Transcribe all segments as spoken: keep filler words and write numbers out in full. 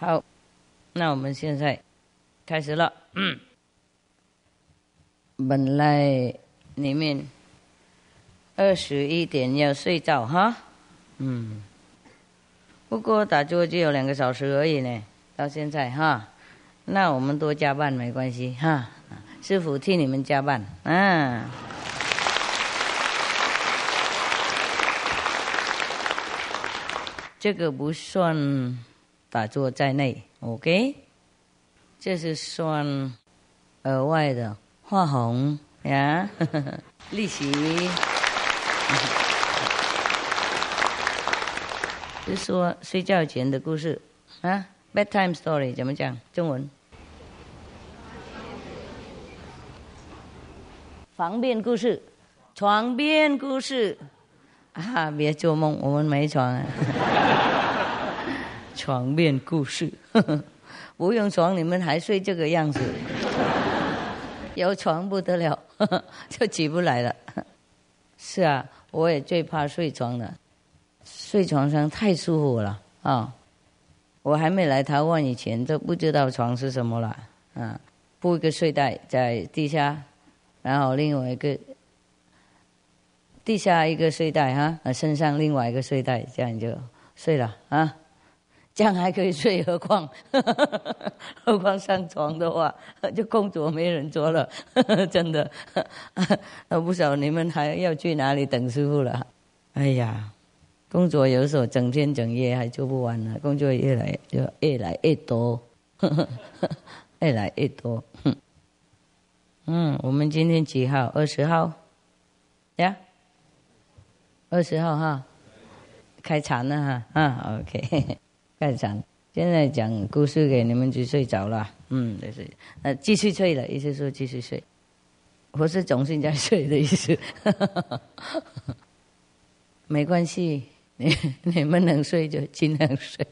好，那我们现在开始了。嗯，本来里面二十一点要睡觉哈，嗯，不过打坐只有两个小时而已呢，到现在哈，那我们多加班没关系哈，师父替你们加班，嗯。这个不算打坐在内 ，OK？ 这是算额外的画红呀，利息。就说睡觉前的故事啊 ，bedtime story 怎么讲？中文？床边故事，床边故事。啊，别做梦，我们没床啊。床边故事，不用床你们还睡这个样子，有床不得了，呵呵就起不来了。是啊，我也最怕睡床了，睡床上太舒服了啊、哦！我还没来台湾以前都不知道床是什么了啊，铺一个睡袋在地下，然后另外一个。地下一个睡袋哈，身上另外一个睡袋，这样就睡了啊，这样还可以睡，何况呵呵何况上床的话，就工作没人做了，呵呵真的。不晓得你们还要去哪里等师父了？哎呀，工作有时候整天整夜还做不完了，工作越来就越来越多，呵呵越来越多。嗯，我们今天几号？二十号呀。Yeah？二十号哈，开禅了哈，啊 ，OK， 开禅。现在讲故事给你们就睡着了，嗯，就是呃继续睡了，意思说继续睡，不是总是在睡的意思，没关系，你你们能睡就尽量睡，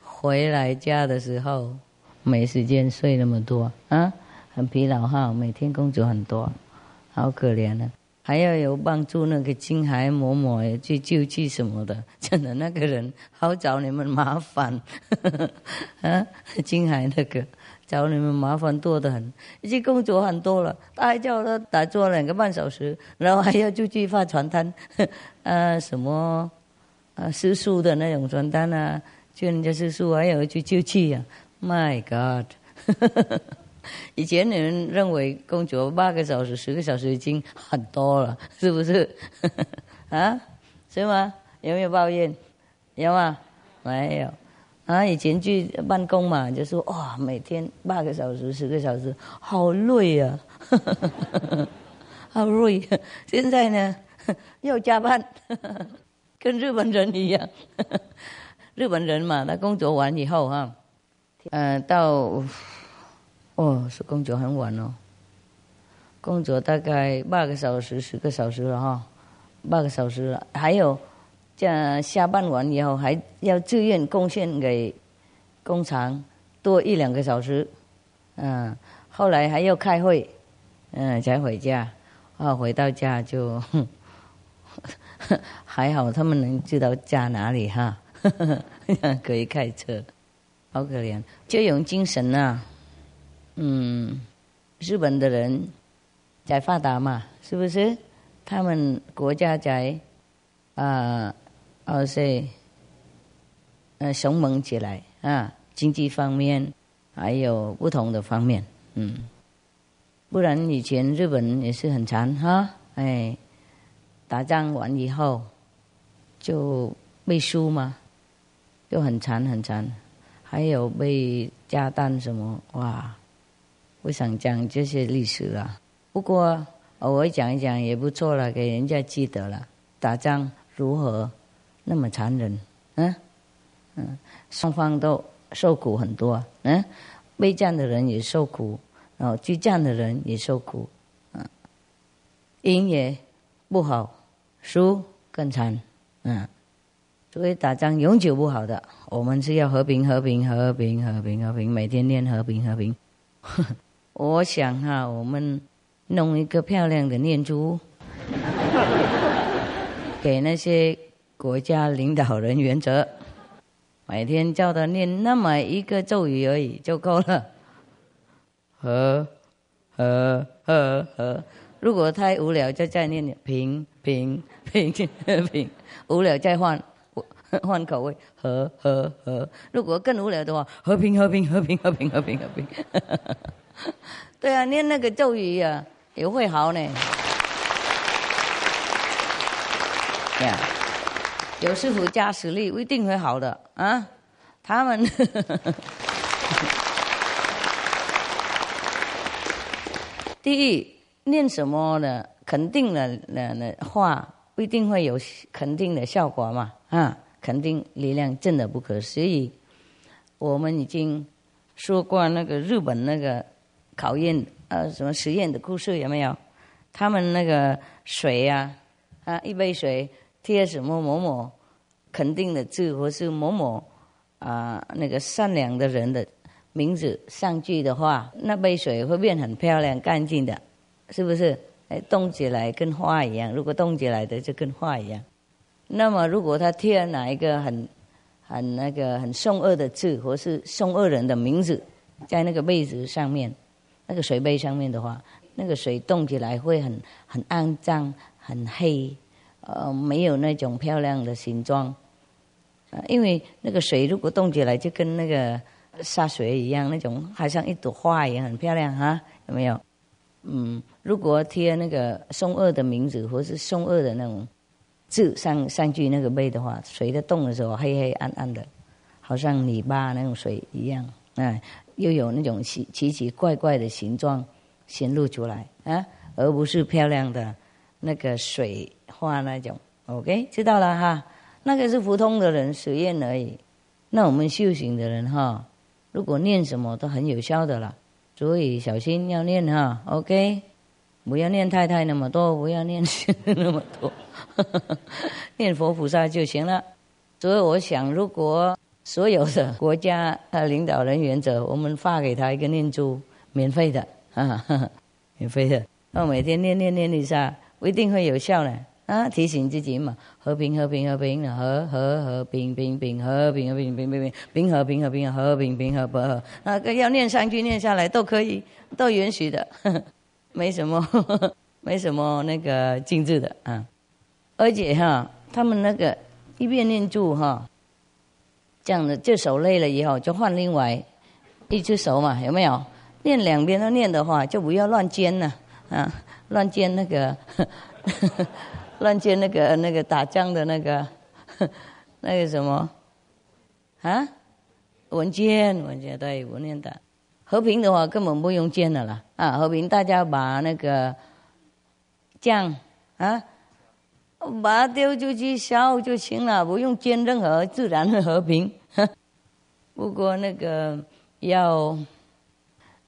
回来家的时候没时间睡那么多啊，很疲劳哈，每天工作很多，好可怜啊。还要有帮助那个金海嬷嬷去救济什么的，真的那个人好找你们麻烦，啊，金海那个找你们麻烦多得很，已经工作很多了，他还叫他打坐两个半小时，然后还要出去发传单，啊什么啊私塾的那种传单啊，去人家私塾还要去救济啊 ，My God 。以前你们认为工作八个小时、十个小时已经很多了，是不是？啊，是吗？有没有抱怨？有吗？没有。啊，以前去办公嘛，就说哇、哦，每天八个小时、十个小时，好累啊，好累、啊。现在呢，要加班，跟日本人一样。日本人嘛，他工作完以后哈，呃，到。哦，是工作很晚哦，工作大概八个小时、十个小时了哈，八个小时了。还有，这下班完以后还要自愿贡献给工厂多一两个小时，嗯，后来还要开会，嗯，才回家。啊，回到家就，还好他们能知道家哪里哈，可以开车，好可怜，这种精神啊。嗯，日本的人在发达嘛，是不是？他们国家在啊，而且呃雄猛起来啊，经济方面还有不同的方面，嗯，不然以前日本也是很惨哈，哎，打仗完以后就被输嘛，就很惨很惨，还有被炸弹什么哇。不想讲这些历史了，不过偶尔讲一讲也不错了，给人家记得了。打仗如何那么残忍？嗯嗯，双方都受苦很多。嗯，备战的人也受苦，然后居战的人也受苦。嗯，赢也不好，输更惨。嗯，所以打仗永久不好的，我们是要和平、和平、和平、和平、和平，每天念和平、和平。我想哈、啊，我们弄一个漂亮的念珠，给那些国家领导人原则，每天叫他念那么一个咒语而已就够了。和和和和，如果太无聊就再念平平平平，无聊再换换口味和和和。如果更无聊的话，和平和平和平和平和平和平。对啊，念那个咒语啊也会好呢。Yeah. 有师父加实力一定会好的啊！他们第一念什么呢？肯定的话一定会有肯定的效果嘛啊！肯定力量真的不可思议。我们已经说过那个日本那个考验呃什么实验的故事有没有？他们那个水啊啊一杯水。贴什么某某肯定的字，或是某某啊、呃、那个善良的人的名字上去的话，那杯水会变很漂亮干净的，是不是？哎，动起来跟花一样，如果动起来的就跟花一样。那么如果他贴哪一个很很那个很凶恶的字，或是凶恶人的名字在那个杯子上面，那个水杯上面的话，那个水动起来会很很肮脏、很黑。呃，没有那种漂亮的形状，呃，因为那个水如果动起来，就跟那个沙水一样，那种好像一朵花一样，很漂亮哈，有没有？嗯，如果贴那个凶恶的名字或是凶恶的那种字上上去那个杯的话，水在动的时候黑黑暗暗的，好像泥巴那种水一样，哎，又有那种奇奇奇怪怪的形状显露出来啊，而不是漂亮的那个水。画那种 OK 知道了哈，那个是普通的人实验而已。那我们修行的人哈，如果念什么都很有效的了，所以小心要念哈 OK， 不要念太太那么多，不要念那么多念佛菩萨就行了。所以我想如果所有的国家领导人员者，我们发给他一个念珠，免费的啊，免费的，那每天念念念一下一定会有效的啊！提醒自己嘛，和平和平和平和和和平平平和平和平平平平和平和平和平平和不和那个要念上去念下来都可以，都允许的，没什么没什么那个禁止的啊。而且哈，他们那个一遍念住哈，这样的这手累了以后就换另外一只手嘛，有没有？念两边都念的话，就不要乱煎了啊，乱煎那个。乱接那个那个打仗的那个那个什么啊文件文件对文件的和平的话根本不用见了啦啊，和平大家把那个酱啊把它丢出去烧就行了，不用见任何自然的和平。不过那个要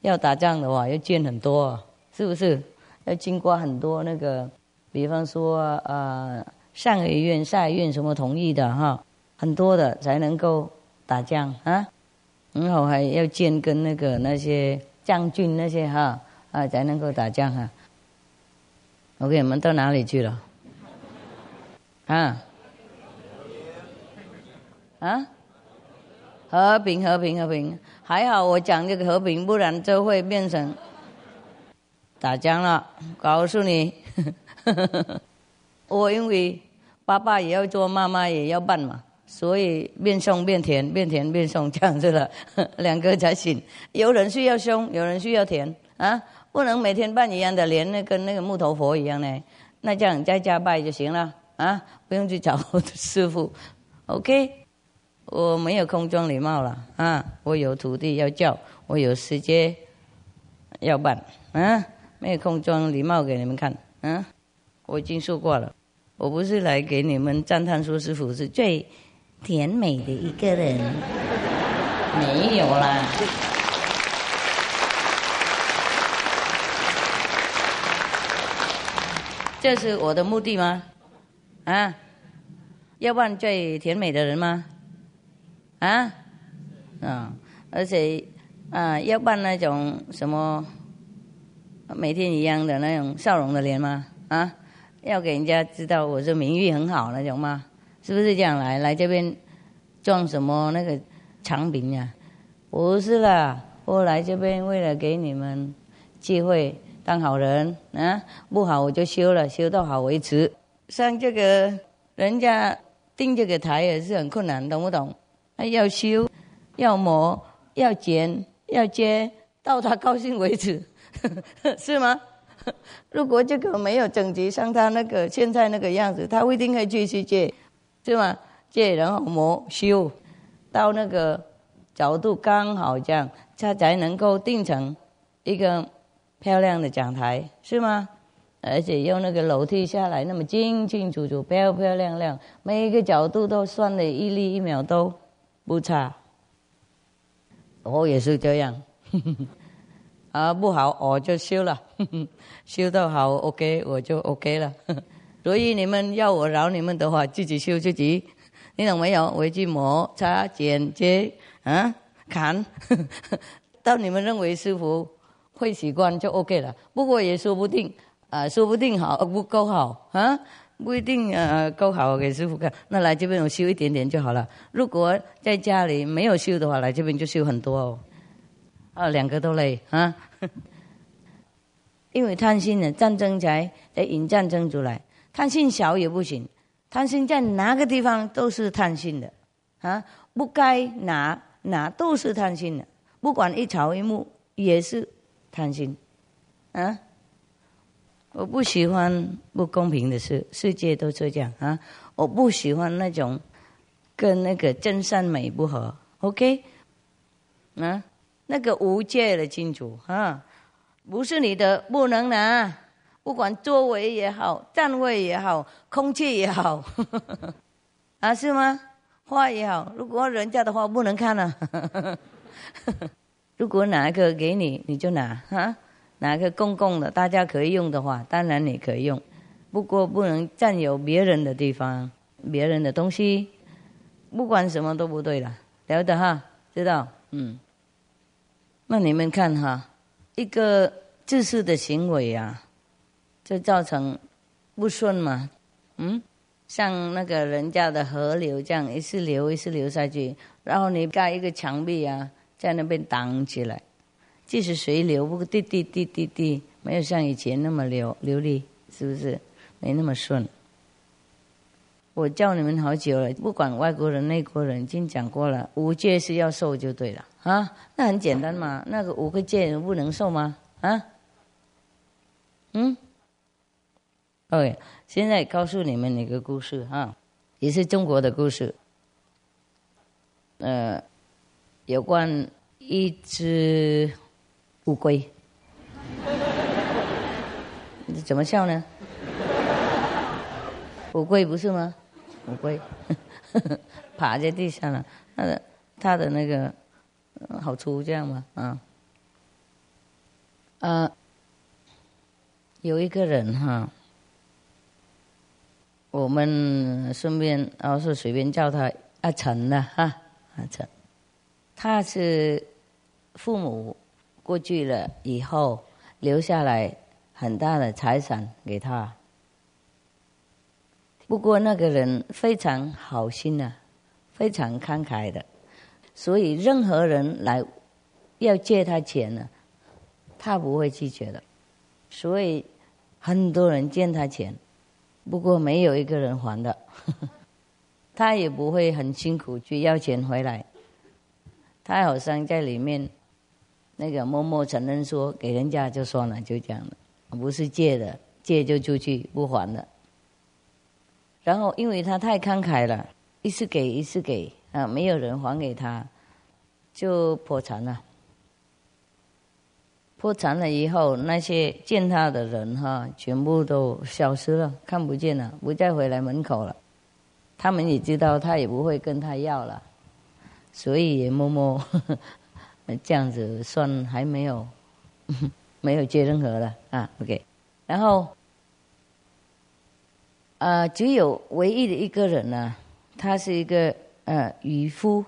要打仗的话要见很多，是不是要经过很多那个。比方说，呃，上议院、下议院什么同意的哈，很多的才能够打仗啊。然后还要见跟那个那些将军那些哈啊，才能够打仗啊。OK， 我们到哪里去了？啊？啊？和平，和平，和平！还好我讲这个和平，不然就会变成打仗了。告诉你。我因为爸爸也要做，妈妈也要办嘛，所以边送边填，边填边送这样子了，两个才行。有人需要送，有人需要填啊，不能每天办一样的，连那跟那个木头佛一样呢。那这样在家拜就行了啊，不用去找师父。OK， 我没有空中礼貌了啊，我有土地要教，我有时间要办啊，没有空中礼貌给你们看。嗯、啊，我已经说过了，我不是来给你们赞叹说师父是最甜美的一个人，没有啦。这是我的目的吗？啊，要问最甜美的人吗？啊，啊，而且啊，要问那种什么？每天一样的那种笑容的脸吗？啊，要给人家知道我这名誉很好那种吗？是不是这样来来这边种什么那个长饼啊，不是啦，我来这边为了给你们机会当好人啊，不好我就修了，修到好为止。像这个人家定这个台也是很困难，懂不懂？要修，要磨，要剪，要接，到他高兴为止，是吗？如果这个没有整齐，像他那个现在那个样子，他一定会继续借，是吗？借然后磨修，到那个角度刚好这样，他才能够定成一个漂亮的讲台，是吗？而且用那个楼梯下来，那么清清楚楚、漂漂亮亮，每一个角度都算的一粒一秒都不差。我也是这样。啊，不好我就修了，修到好 OK 我就 OK 了。所以你们要我饶你们的话，自己修自己，你懂没有？回去磨、擦、剪、接、啊、砍，到你们认为师父会习惯就 OK 了。不过也说不定，啊，说不定好不够好啊，不一定呃够好给师父看。那来这边我修一点点就好了。如果在家里没有修的话，来这边就修很多哦。啊，两个都累啊！因为贪心呢，战争才得引战争出来。贪心小也不行，贪心在哪个地方都是贪心的啊！不该拿拿都是贪心的，不管一草一木也是贪心啊！我不喜欢不公平的事，世界都是这样啊！我不喜欢那种跟那个真善美不合 ，OK？ 啊！那个无界的清楚啊，不是你的不能拿，不管座位也好，站位也好，空气也好，啊是吗？花也好，如果人家的花不能看啊，如果哪一个给你，你就拿啊，哪一个公共的大家可以用的话，当然你可以用，不过不能占有别人的地方，别人的东西，不管什么都不对了，了解哈，知道？嗯。那你们看哈，一个自私的行为啊，就造成不顺嘛。嗯，像那个人家的河流这样，一次流一次流下去，然后你盖一个墙壁啊，在那边挡起来，即使水流，不过滴滴滴滴滴，没有像以前那么流流利，是不是？没那么顺。我教你们好久了，不管外国人、内国人，已经讲过了，无戒是要受就对了。啊，那很简单嘛，那个五个戒不能受吗？啊，嗯 ，OK， 现在告诉你们一个故事啊，也是中国的故事，呃，有关一只乌龟，怎么笑呢？乌龟不是吗？乌龟爬在地上了，它的它的那个。好粗这样吗？啊，呃，有一个人哈，我们顺便然后是随便叫他阿成了哈，阿成，他是父母过去了以后留下来很大的财产给他，不过那个人非常好心啊，非常慷慨的。所以任何人来要借他钱呢，他不会拒绝的。所以很多人借他钱，不过没有一个人还的，他也不会很辛苦去要钱回来。他好像在里面那个默默承认说，给人家就算了，就这样的，不是借的，借就出去不还的。然后因为他太慷慨了，一次给一次给。啊，没有人还给他，就破产了。破产了以后，那些见他的人哈，全部都消失了，看不见了，不再回来门口了。他们也知道他也不会跟他要了，所以也默默呵呵这样子算还没有没有借任何了啊。OK， 然后啊、呃，只有唯一的一个人呢、啊，他是一个。呃，渔夫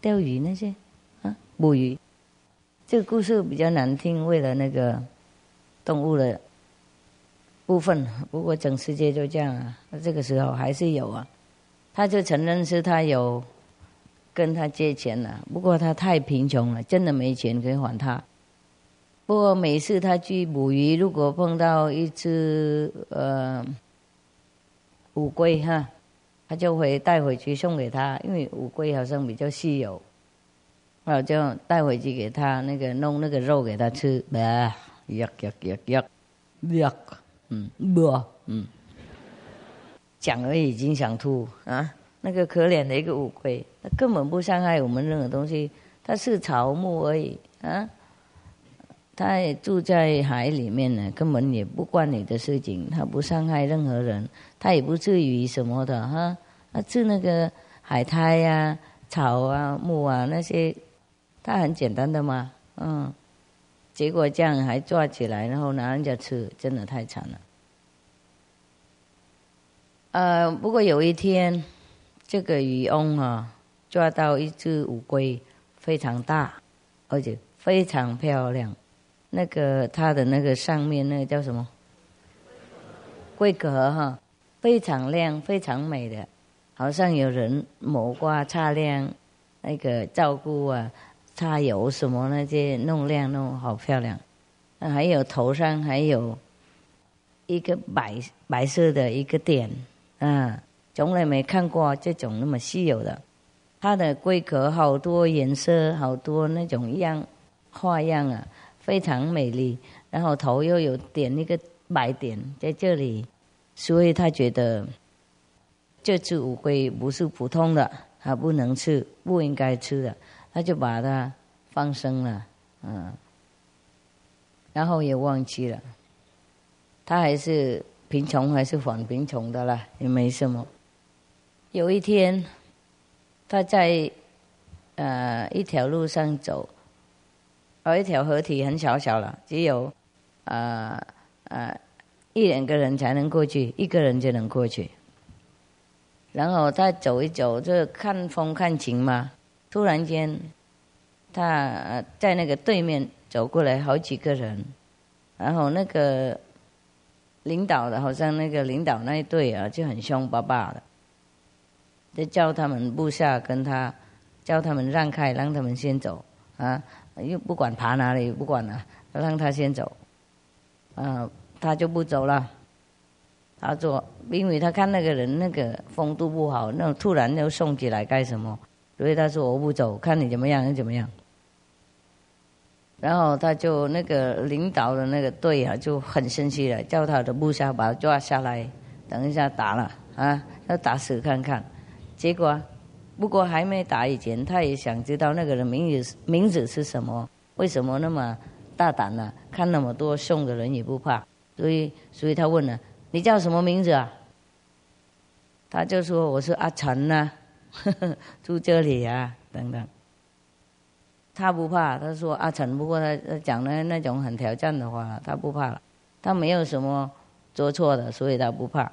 钓鱼那些啊，捕鱼。这个故事比较难听，为了那个动物的部分。不过整世界就这样啊，这个时候还是有啊。他就承认是他有跟他借钱了，不过他太贫穷了，真的没钱可以还他。不过每次他去捕鱼，如果碰到一只呃乌龟哈，他就会带回去送给他，因为乌龟好像比较稀有，我就带回去给他那个弄那个肉给他吃，呀呀呀呀呀，嗯不嗯，讲而已经想吐啊！那个可怜的一个乌龟，它根本不伤害我们任何东西，它是草木而已啊。它也住在海里面呢，根本也不关你的事情，它不伤害任何人，它也不至于什么的哈。它吃那个海苔呀、啊、草啊、木啊那些，它很简单的嘛，嗯。结果这样还抓起来，然后拿人家吃，真的太惨了。呃，不过有一天，这个渔翁啊抓到一只乌龟，非常大，而且非常漂亮。那个它的那个上面那个叫什么龟壳哈，非常亮非常美的，好像有人磨瓜擦亮，那个照顾啊，擦油什么那些弄亮弄好漂亮。还有头上还有一个白白色的一个点啊，从来没看过这种那么稀有的。它的龟壳好多颜色，好多那种样花样啊。非常美丽，然后头又有点那个白点在这里，所以他觉得这只乌龟不是普通的，还不能吃，不应该吃的，他就把它放生了，嗯，然后也忘记了，他还是贫穷，还是反贫穷的啦，也没什么。有一天，他在呃一条路上走。而一条河堤很小小了，只有呃呃一两个人才能过去，一个人就能过去。然后他走一走，就看风看景嘛。突然间，他在那个对面走过来好几个人，然后那个领导的，好像那个领导那一队啊，就很凶巴巴的，就叫他们部下跟他，叫他们让开，让他们先走啊。又不管爬哪里，不管了，让他先走。啊、呃，他就不走了。他说，因为他看那个人那个风度不好，那突然又送起来干什么？所以他说我不走，看你怎么样，你怎么样。然后他就那个领导的那个队啊，就很生气了，叫他的部下把他抓下来，等一下打了啊，要打死看看。结果、啊。不过还没打以前，他也想知道那个人名字名字是什么？为什么那么大胆呢、啊？看那么多凶的人也不怕，所以所以他问了：“你叫什么名字啊？”他就说：“我是阿成呐、啊，住这里啊，等等。”他不怕，他说阿成。不过他讲的那种很挑战的话，他不怕了，他没有什么做错的，所以他不怕。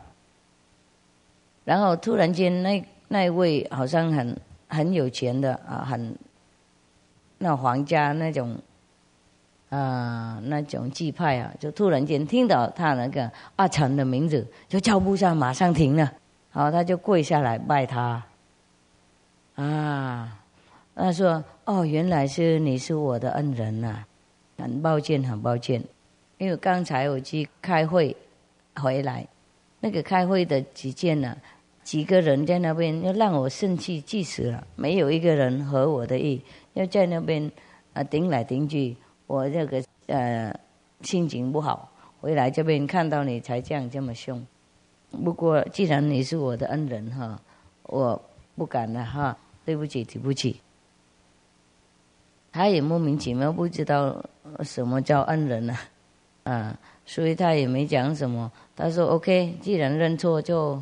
然后突然间那。那一位好像很很有钱的啊，很那皇家那种啊、呃、那种气派啊，就突然间听到他那个阿成的名字，就脚步上马上停了，然后他就跪下来拜他啊，他说哦，原来是你是我的恩人呐、啊，很抱歉很抱歉，因为刚才我去开会回来，那个开会的几件呢、啊。几个人在那边要让我生气气死了，没有一个人合我的意，要在那边啊顶来顶去，我这个呃心情不好，回来这边看到你才这样这么凶。不过既然你是我的恩人哈，我不敢了哈，对不起对不起。他也莫名其妙不知道什么叫恩人啊，啊，所以他也没讲什么。他说 OK， 既然认错就。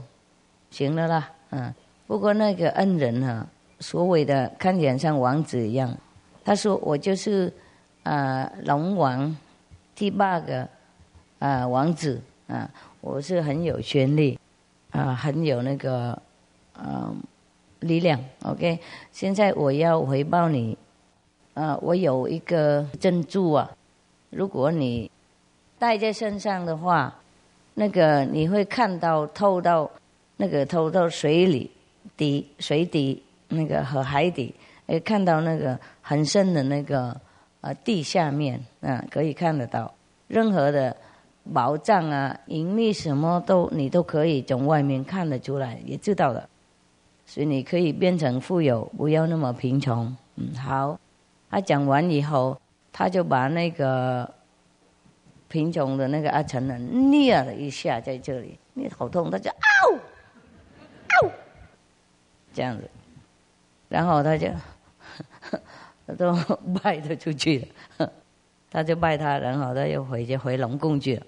行了啦，嗯，不过那个恩人啊，所谓的看起来像王子一样，他说我就是啊、呃、龙王第八个啊、呃、王子啊，我是很有权利啊，很有那个啊、呃、力量。OK， 现在我要回报你啊，我有一个珍珠啊，如果你戴在身上的话，那个你会看到透到。那个头到水里底水底那个和海底，哎，看到那个很深的那个呃地下面，嗯，可以看得到任何的宝藏啊、银币什么都你都可以从外面看得出来，也知道的。所以你可以变成富有，不要那么贫穷。嗯，好。他讲完以后，他就把那个贫穷的那个阿成人捏了一下在这里，捏好痛，他就嗷嗷这样子，然后他就他都拜他出去了，他就拜他，然后他又回去回龙宫去了。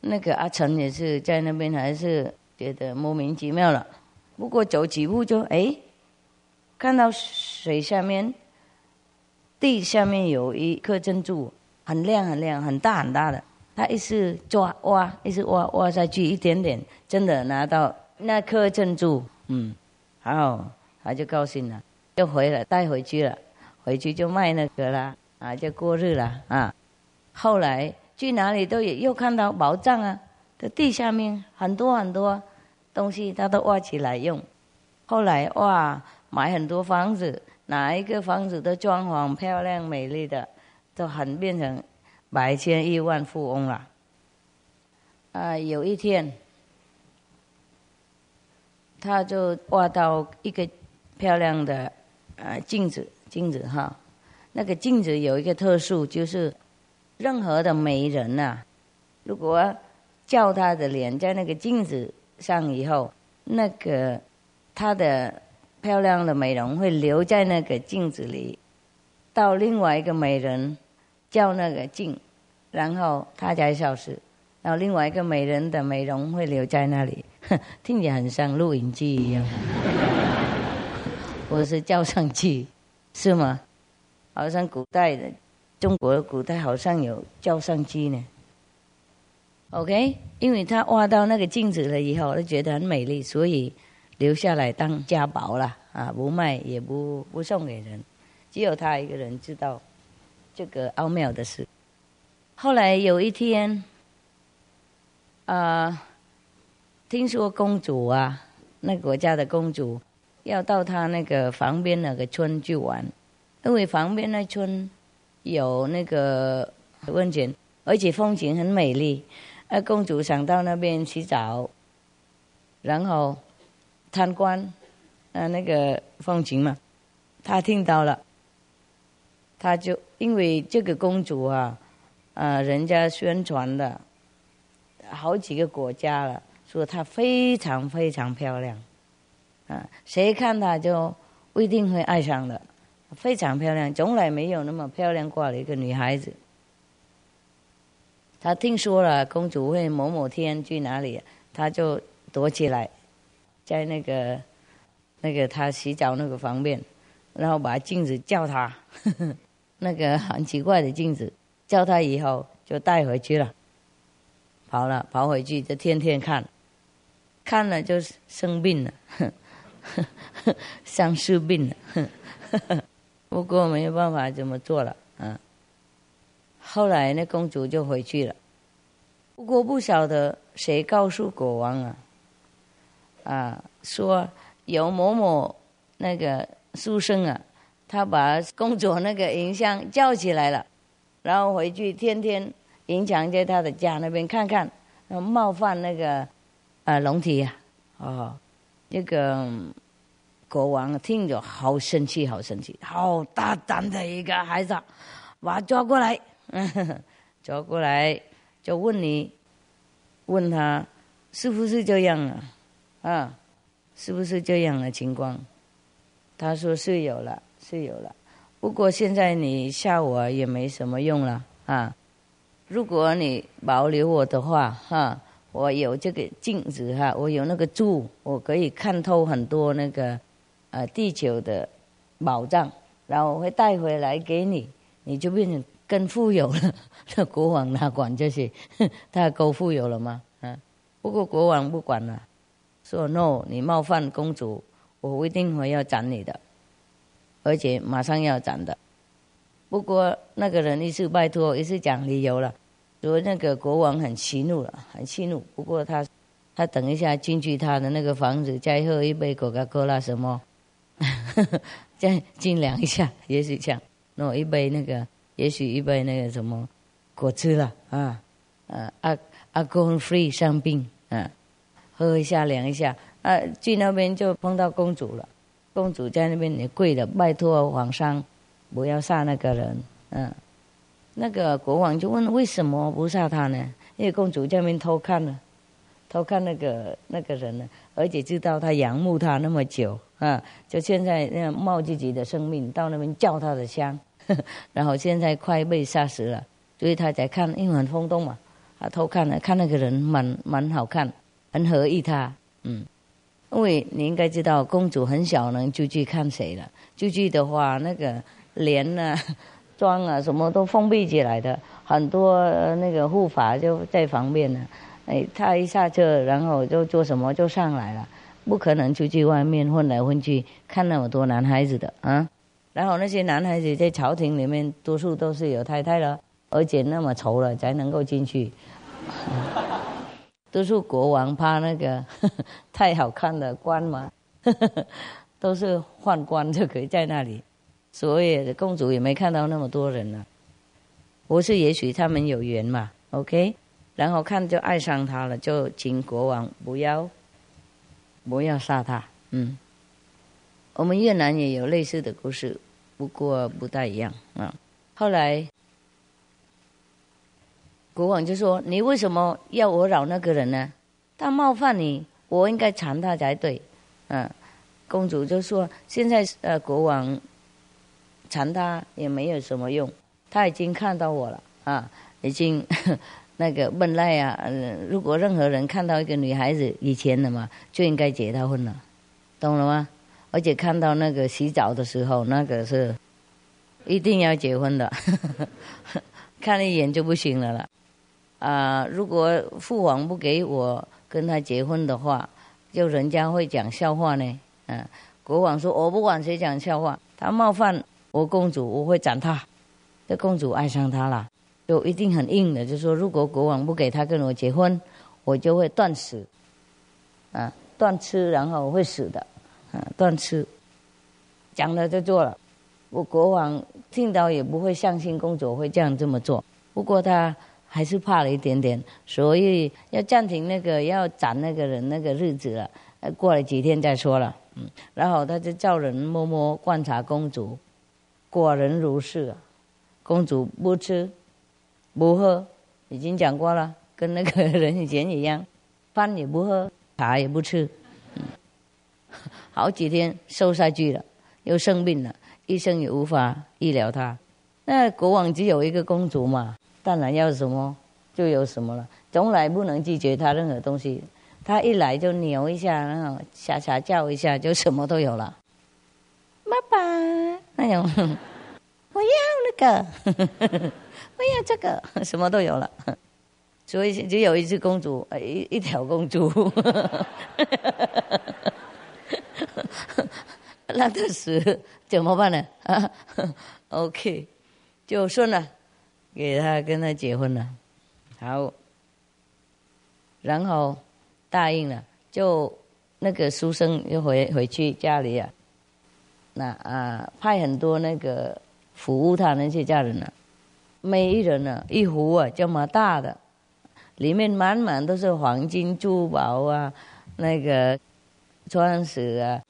那个阿成也是在那边还是觉得莫名其妙了，不过走几步就哎。看到水下面，地下面有一颗珍珠，很亮很亮，很大很大的。他一直抓挖，一直挖挖下去一点点，真的拿到那颗珍珠。嗯，好，他就高兴了，就回来带回去了，回去就卖那个啦，啊，就过日了啊。后来去哪里都也又看到宝藏啊，在地下面很多很多东西，他都挖起来用。后来哇。买很多房子，哪一个房子都装潢漂亮美丽的，都很变成百千亿万富翁了。啊，有一天，他就挖到一个漂亮的呃镜子，镜子哈，那个镜子有一个特殊，就是任何的美人呐、啊，如果照她的脸在那个镜子上以后，那个她的。漂亮的美人会留在那个镜子里，到另外一个美人照那个镜，然后她才消失。然后另外一个美人的美容会留在那里，听起来很像录影机一样。我是照相机，是吗？好像古代的中国的古代好像有照相机呢。OK， 因为她挖到那个镜子了以后，她觉得很美丽，所以。留下来当家宝了啊！不卖也不不送给人，只有他一个人知道这个奥妙的事。后来有一天，啊、呃，听说公主啊，那国家的公主要到她那个旁边那个村去玩，因为旁边那村有那个温泉，而且风景很美丽。啊，公主想到那边洗澡，然后。参观，呃，那个风景嘛，他听到了，他就因为这个公主啊，呃，人家宣传的，好几个国家了，说她非常非常漂亮，啊，谁看她就一定会爱上的，非常漂亮，从来没有那么漂亮过的一个女孩子。他听说了公主会某某天去哪里，他就躲起来。在那个那个他洗澡那个方面，然后把镜子叫他呵呵，那个很奇怪的镜子叫他以后就带回去了，跑了跑回去就天天看，看了就生病了，呵呵丧尸病了呵呵，不过没有办法怎么做了啊。后来那公主就回去了，不过不晓得谁告诉国王啊。啊，说有某某那个书生啊，他把公主那个影像叫起来了，然后回去天天隐藏在他的家那边看看，冒犯那个啊龙体啊，哦，那个国王听着好生气，好生气，好大胆的一个孩子，把他抓过来，抓过来就问你，问他是不是这样啊？啊，是不是这样的情况？他说是有了，是有了。不过现在你吓我也没什么用了啊！如果你保留我的话，哈、啊，我有这个镜子哈、啊，我有那个珠，我可以看透很多那个呃地球的宝藏，然后我会带回来给你，你就变成更富有了。这国王哪管这些？他够富有了吗？嗯、啊，不过国王不管了。说 no， 你冒犯公主，我一定会要斩你的，而且马上要斩的。不过那个人一次拜托，一次讲理由了，说那个国王很息怒了，很息怒。不过他他等一下进去他的那个房子再喝一杯Coca-Cola什么再尽量一下，也许这样弄一杯那个，也许一杯那个什么果汁了啊，呃、啊，阿 alcohol free 香槟啊，喝一下凉一下啊，去那边就碰到公主了，公主在那边也跪了，拜托皇上不要杀那个人，嗯、啊，那个国王就问为什么不杀他呢？因为公主在那边偷看了，偷看那个那个人了，而且知道他仰慕他那么久。啊！就现在那冒自己的生命到那边叫他的香，然后现在快被杀死了，所以他才看，因为很轰动嘛，他偷看了，看那个人蛮蛮好看，很合意他，嗯，因为你应该知道，公主很小能就去看谁了，就去的话，那个帘啊、妆啊什么都封闭起来的，很多那个护法就在旁边呢，哎，他一下车，然后就做什么就上来了。不可能出去外面混来混去看那么多男孩子的啊！然后那些男孩子在朝廷里面多数都是有太太了，而且那么丑了才能够进去。多数国王怕那个太好看的官嘛，都是宦官就可以在那里，所以公主也没看到那么多人了。不是，也许他们有缘嘛 ，OK？ 然后看就爱上他了，就请国王不要。不要杀他，嗯，我们越南也有类似的故事，不过不太一样啊。后来国王就说：“你为什么要我饶那个人呢？他冒犯你，我应该缠他才对。”嗯，公主就说：“现在呃，国王缠他也没有什么用，他已经看到我了啊，已经。”那个本来啊，如果任何人看到一个女孩子以前的嘛，就应该结她婚了，懂了吗？而且看到那个洗澡的时候，那个是一定要结婚的，看一眼就不行了啦。啊、呃，如果父王不给我跟他结婚的话，就人家会讲笑话呢。嗯、呃，国王说我不管谁讲笑话，他冒犯我公主，我会斩他。这公主爱上他了。就一定很硬的，就说如果国王不给他跟我结婚，我就会断食，啊，断吃，然后会死的，啊，断吃，讲了就做了。我国王听到也不会相信公主会这样这么做，不过他还是怕了一点点，所以要暂停那个要斩那个人那个日子了，过了几天再说了。嗯，然后他就叫人默默观察公主，果然如是，公主不吃。不喝，已经讲过了，跟那个人以前一样，饭也不喝，茶也不吃，嗯、好几天瘦下去了，又生病了，医生也无法医疗他。那国王只有一个公主嘛，当然要什么就有什么了，从来不能拒绝他任何东西。他一来就扭一下，然后傻傻叫一下，就什么都有了。爸爸，那种我要那个。哎呀，这个什么都有了，所以只有一只公主，一一条公主，那他死怎么办呢？啊 ，OK， 就顺了，给他跟他结婚了，好，然后答应了，就那个书生又回回去家里啊，那啊派很多那个服务他那些家人了、啊。每一人呢、啊，一壶啊，这么大的，里面满满都是黄金珠宝啊，那个钻石啊，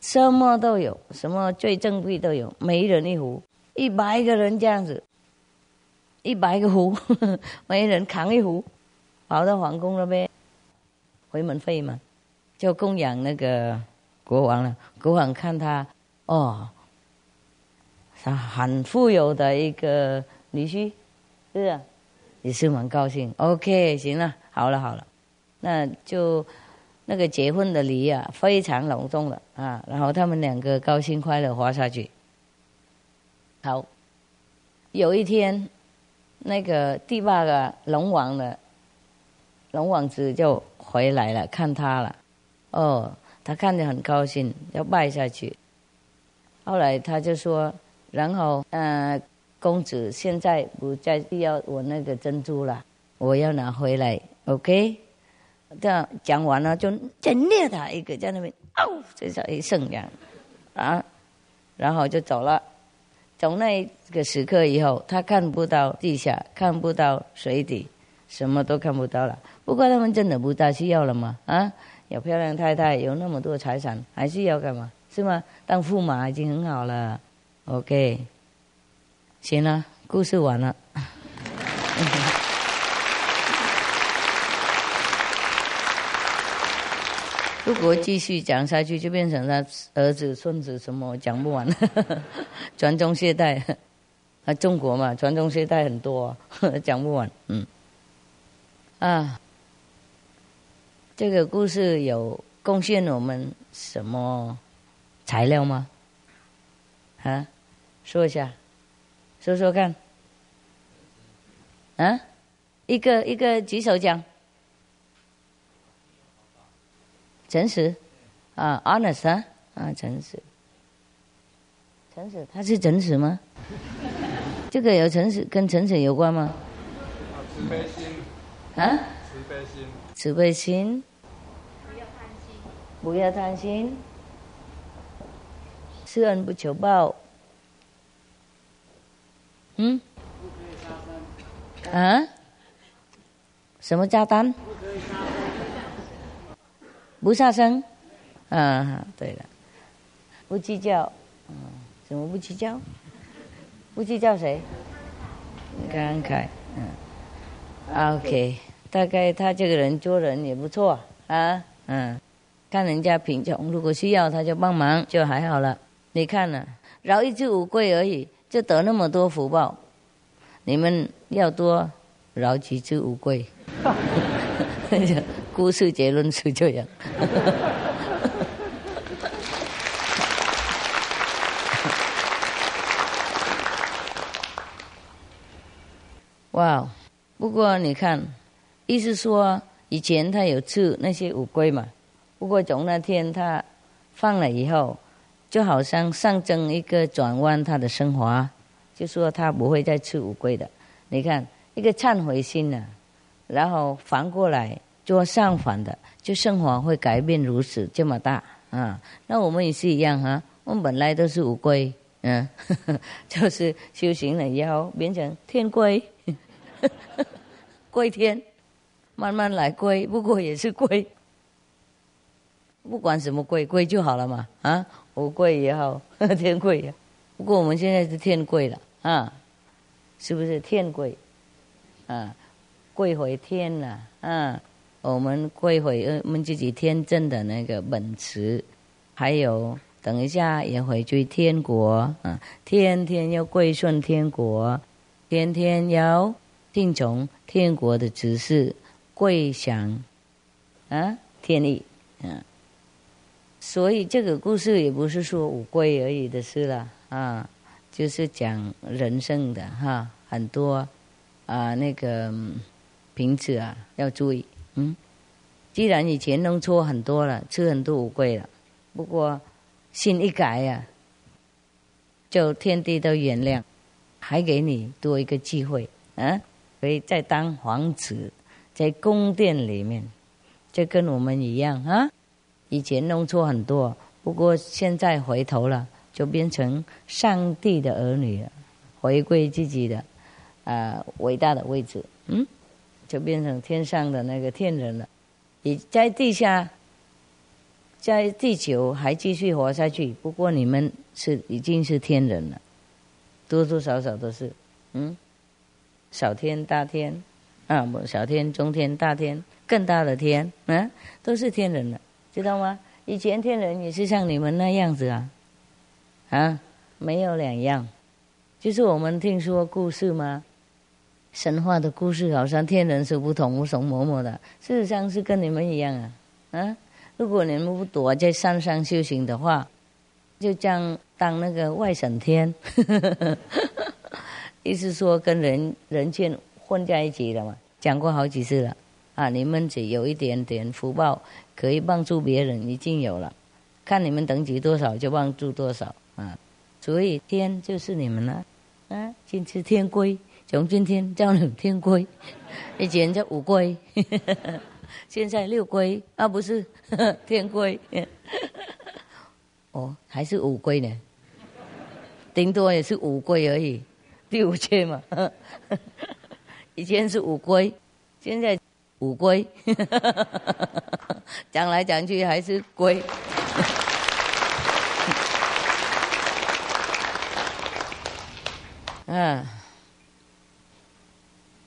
什么都有，什么最珍贵都有。每一人一壶，一百个人这样子，一百个壶，呵呵每一人扛一壶，跑到皇宫那边，回门费嘛，就供养那个国王了。国王看他，哦，他很富有的一个。女婿，是啊，也是蛮高兴。OK， 行了，好了好了，那就那个结婚的礼啊，非常隆重的啊。然后他们两个高兴快乐活下去。好，有一天，那个第八个龙王的龙王子就回来了，看他了。哦，他看着很高兴，要拜下去。后来他就说，然后呃。公子现在不再要我那个珍珠了，我要拿回来 ，OK？这样讲完了，就再捏他一个，在那边哦，这叫一声这样啊，然后就走了。从那个时刻以后，他看不到地下，看不到水底，什么都看不到了。不过他们真的不大需要了嘛啊，有漂亮太太，有那么多财产，还需要干嘛？是吗？当驸马已经很好了。OK， 行了，故事完了。如果继续讲下去，就变成他儿子、孙子什么讲不完了。传宗接代，啊，中国嘛，传宗接代很多、啊，讲不完。嗯，啊，这个故事有贡献我们什么材料吗？啊，说一下，说说看。啊，一个一个举手讲。诚实，啊 ，honest 啊，啊，诚实，诚实，他是诚实吗？这个有诚实跟诚实有关吗？慈悲心，啊，慈悲心，慈悲心，不要贪心，不要贪心，施恩不求报，嗯，不可以杀生，啊，什么加单？不杀生，啊，对了，不计较，嗯，怎么不计较？不计较谁？慷慨，嗯 ，OK， 大概他这个人做人也不错啊，嗯，看人家贫穷，如果需要他就帮忙，就还好了。你看呢、啊，饶一只乌龟而已，就得那么多福报，你们要多饶几只乌龟。故事结论是这样。哇，不过你看，意思说以前他有吃那些乌龟嘛，不过从那天他放了以后，就好像象征一个转弯他的生活，就说他不会再吃乌龟的。你看，一个忏悔心啊，然后反过来。做相反的，就生活会改变如此这么大啊！那我们也是一样哈、啊，我们本来都是乌龟，嗯、啊，就是修行了以后变成天龟，龟天，慢慢来龟，不过也是龟，不管什么龟，龟就好了嘛啊！乌龟也好，天龟也好，不过我们现在是天龟了啊，是不是天龟？啊，龟回天了啊！我们归回我们自己天真的那个本质，还有等一下也回去天国啊，天天要归顺天国，天天要听从天国的指示，归降啊天意啊。所以这个故事也不是说乌龟而已的事了啊，就是讲人生的哈、啊，很多啊那个瓶子啊要注意。嗯，既然以前弄错很多了，吃很多乌龟了，不过心一改呀、啊，就天地都原谅，还给你多一个机会啊！可以再当皇子，在宫殿里面，就跟我们一样啊。以前弄错很多，不过现在回头了，就变成上帝的儿女了，回归自己的啊、呃、伟大的位置，嗯。就变成天上的那个天人了，你在地下，在地球还继续活下去。不过你们是已经是天人了，多多少少都是，嗯，小天、大天，啊，不，小天、中天、大天，更大的天，嗯、啊，都是天人了，知道吗？以前天人也是像你们那样子啊，啊，没有两样，就是我们听说故事吗？神话的故事好像天人是不同无从某某的，事实上是跟你们一样啊！啊，如果你们不躲在山上修行的话，就将当那个外省天，意思说跟人人间混在一起了嘛。讲过好几次了啊！你们只有一点点福报，可以帮助别人已经有了，看你们等级多少就帮助多少啊！所以天就是你们了，啊，今是天龟。从今天叫你天龟，以前叫乌龟，现在六龟啊，不是天龟，哦，还是五龟呢，顶多也是五龟而已，第五界嘛，以前是五龟，现在五龟，讲来讲去还是龟。啊，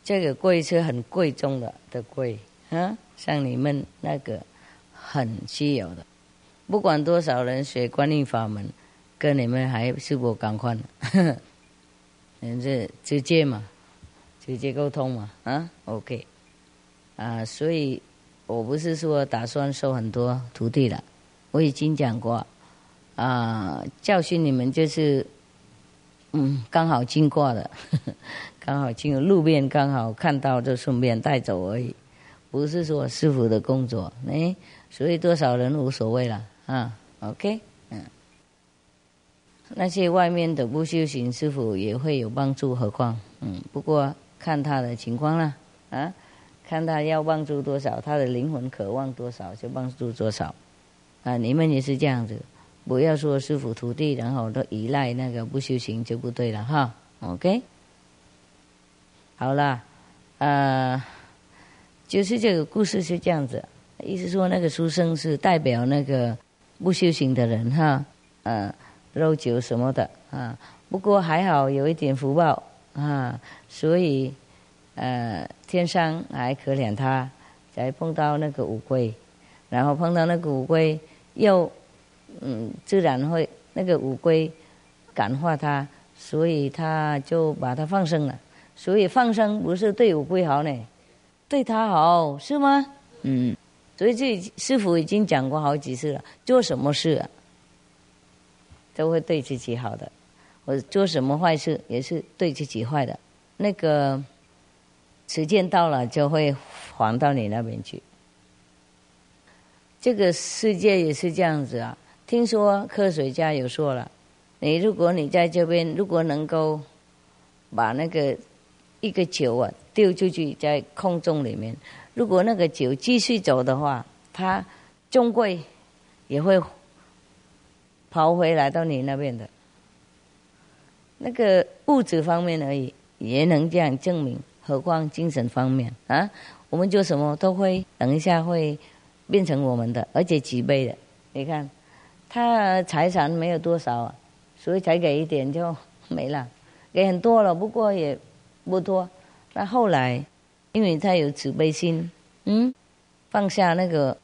这个贵是很贵重的的贵啊，像你们那个很稀有的，不管多少人学观音法门，跟你们还是不赶快的，嗯，这直接嘛，直接沟通嘛，啊 ，OK， 啊，所以我不是说打算收很多徒弟了，我已经讲过，啊，教训你们就是。嗯，刚好经过的，刚好经过路边，刚好看到就顺便带走而已，不是说师父的工作，哎，所以多少人无所谓了啊 ，OK， 嗯，那些外面的不修行师父也会有帮助，何况嗯，不过看他的情况啦，啊，看他要帮助多少，他的灵魂渴望多少就帮助多少，啊，你们也是这样子。不要说师父徒弟，然后都依赖那个不修行就不对了哈。OK， 好了，呃，就是这个故事是这样子，意思说那个书生是代表那个不修行的人哈，呃，肉酒什么的啊，不过还好有一点福报啊，所以呃，天上还可怜他，才碰到那个五龟，然后碰到那个五龟又。嗯，自然会那个五龟感化他，所以他就把他放生了。所以放生不是对五龟好呢，对他好是吗？嗯，所以这师父已经讲过好几次了，做什么事啊，都会对自己好的；我做什么坏事也是对自己坏的。那个时间到了就会还到你那边去。这个世界也是这样子啊。听说科学家有说了，你如果你在这边，如果能够把那个一个球啊丢出去在空中里面，如果那个球继续走的话，它终归也会跑回来到你那边的。那个物质方面而已，也能这样证明，何况精神方面啊？我们做什么都会等一下会变成我们的，而且几倍的，你看。他财产没有多少啊，所以才给一点就没了，给很多了，不过也不多。那后来，因为他有慈悲心，嗯，放下那个，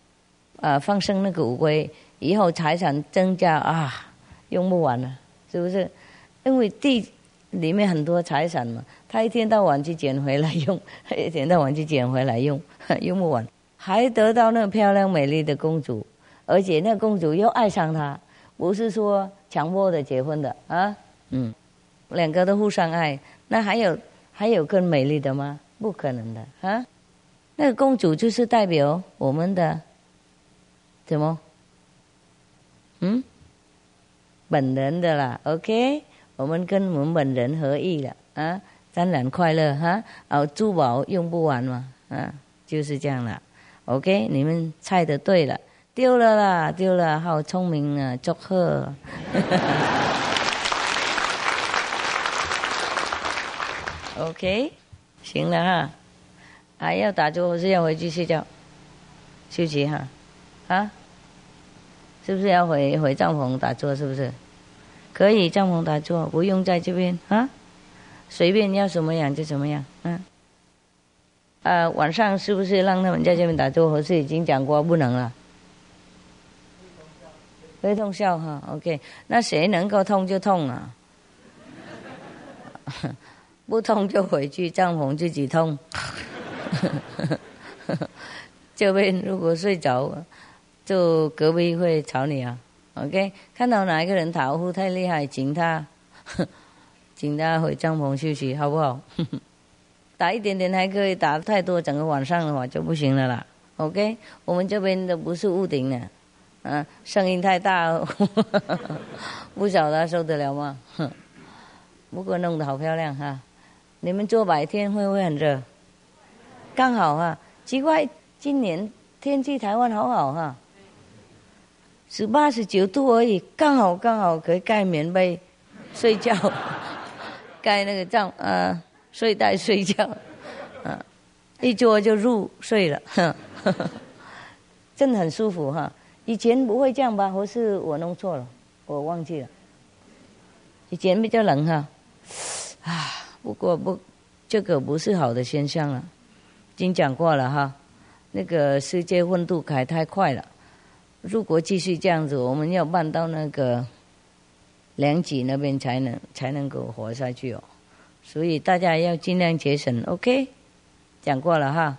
啊，放生那个五龟，以后财产增加啊，用不完了，是不是？因为地里面很多财产嘛，他一天到晚去捡回来用，一天到晚去捡回来用，用不完，还得到那漂亮美丽的公主。而且那公主又爱上他，不是说强迫的结婚的啊，嗯，两个都互相爱，那还有还有更美丽的吗？不可能的啊！那个公主就是代表我们的，怎么？嗯，本人的啦 ，OK， 我们跟我们本人合意了啊，当然快乐哈，哦、啊，珠宝用不完嘛，啊，就是这样了 ，OK， 你们猜的对了。丢了啦，丢了，好聪明啊！祝贺。OK， 行了哈，还要打坐还是要回去睡觉？休息哈，啊？是不是要回回帐篷打坐？是不是？可以帐篷打坐，不用在这边啊，随便要什么样就怎么样，嗯、啊。呃，晚上是不是让他们在这边打坐？还是已经讲过不能了？会通宵哈 ，OK， 那谁能够通就通啊，不通就回去帐篷自己通。这边如果睡着，就隔壁会吵你啊 ，OK。看到哪一个人打呼太厉害，请他，请他回帐篷休息，好不好？打一点点还可以，打太多整个晚上的话就不行了啦 ，OK。我们这边的不是屋顶的。嗯、啊，声音太大，不晓得受得了吗？不过弄得好漂亮哈、啊！你们做白天会不会很热？刚好啊，奇怪，今年天气台湾好好哈，十八十九度而已，刚好刚好可以盖棉被睡觉，盖那个帐呃睡袋睡觉，嗯、啊，一坐就入睡了，呵呵真的很舒服哈。以前不会这样吧？或是我弄错了，我忘记了。以前比较冷哈，啊，不过不这个不是好的现象了，已经讲过了哈。那个世界温度改太快了，如果继续这样子，我们要办到那个两极那边才能才能够活下去哦。所以大家要尽量节省 ，OK？ 讲过了哈，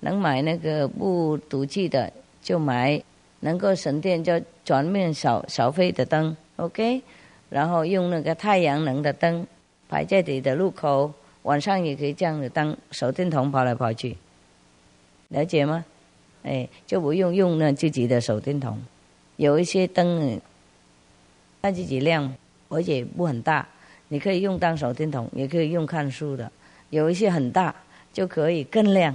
能买那个不毒气的就买，能够省电就全面少少费的灯 ，OK？ 然后用那个太阳能的灯，摆在你的路口，晚上也可以这样子当手电筒跑来跑去。了解吗？哎，就不用用了自己的手电筒，有一些灯，它自己亮，而且不很大，你可以用当手电筒，也可以用看书的。有一些很大，就可以更亮。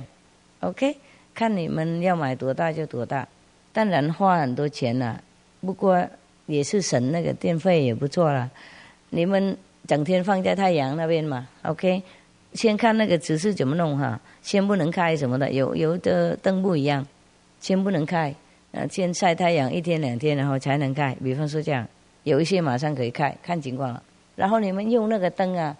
OK， 看你们要买多大就多大，当然花很多钱了、啊，不过也是省那个电费也不错了。你们整天放在太阳那边嘛 ，OK。先看那个指示怎么弄哈，先不能开什么的，有有的灯不一样，先不能开，呃，先晒太阳一天两天，然后才能开。比方说这样，有一些马上可以开，看情况了。然后你们用那个灯啊，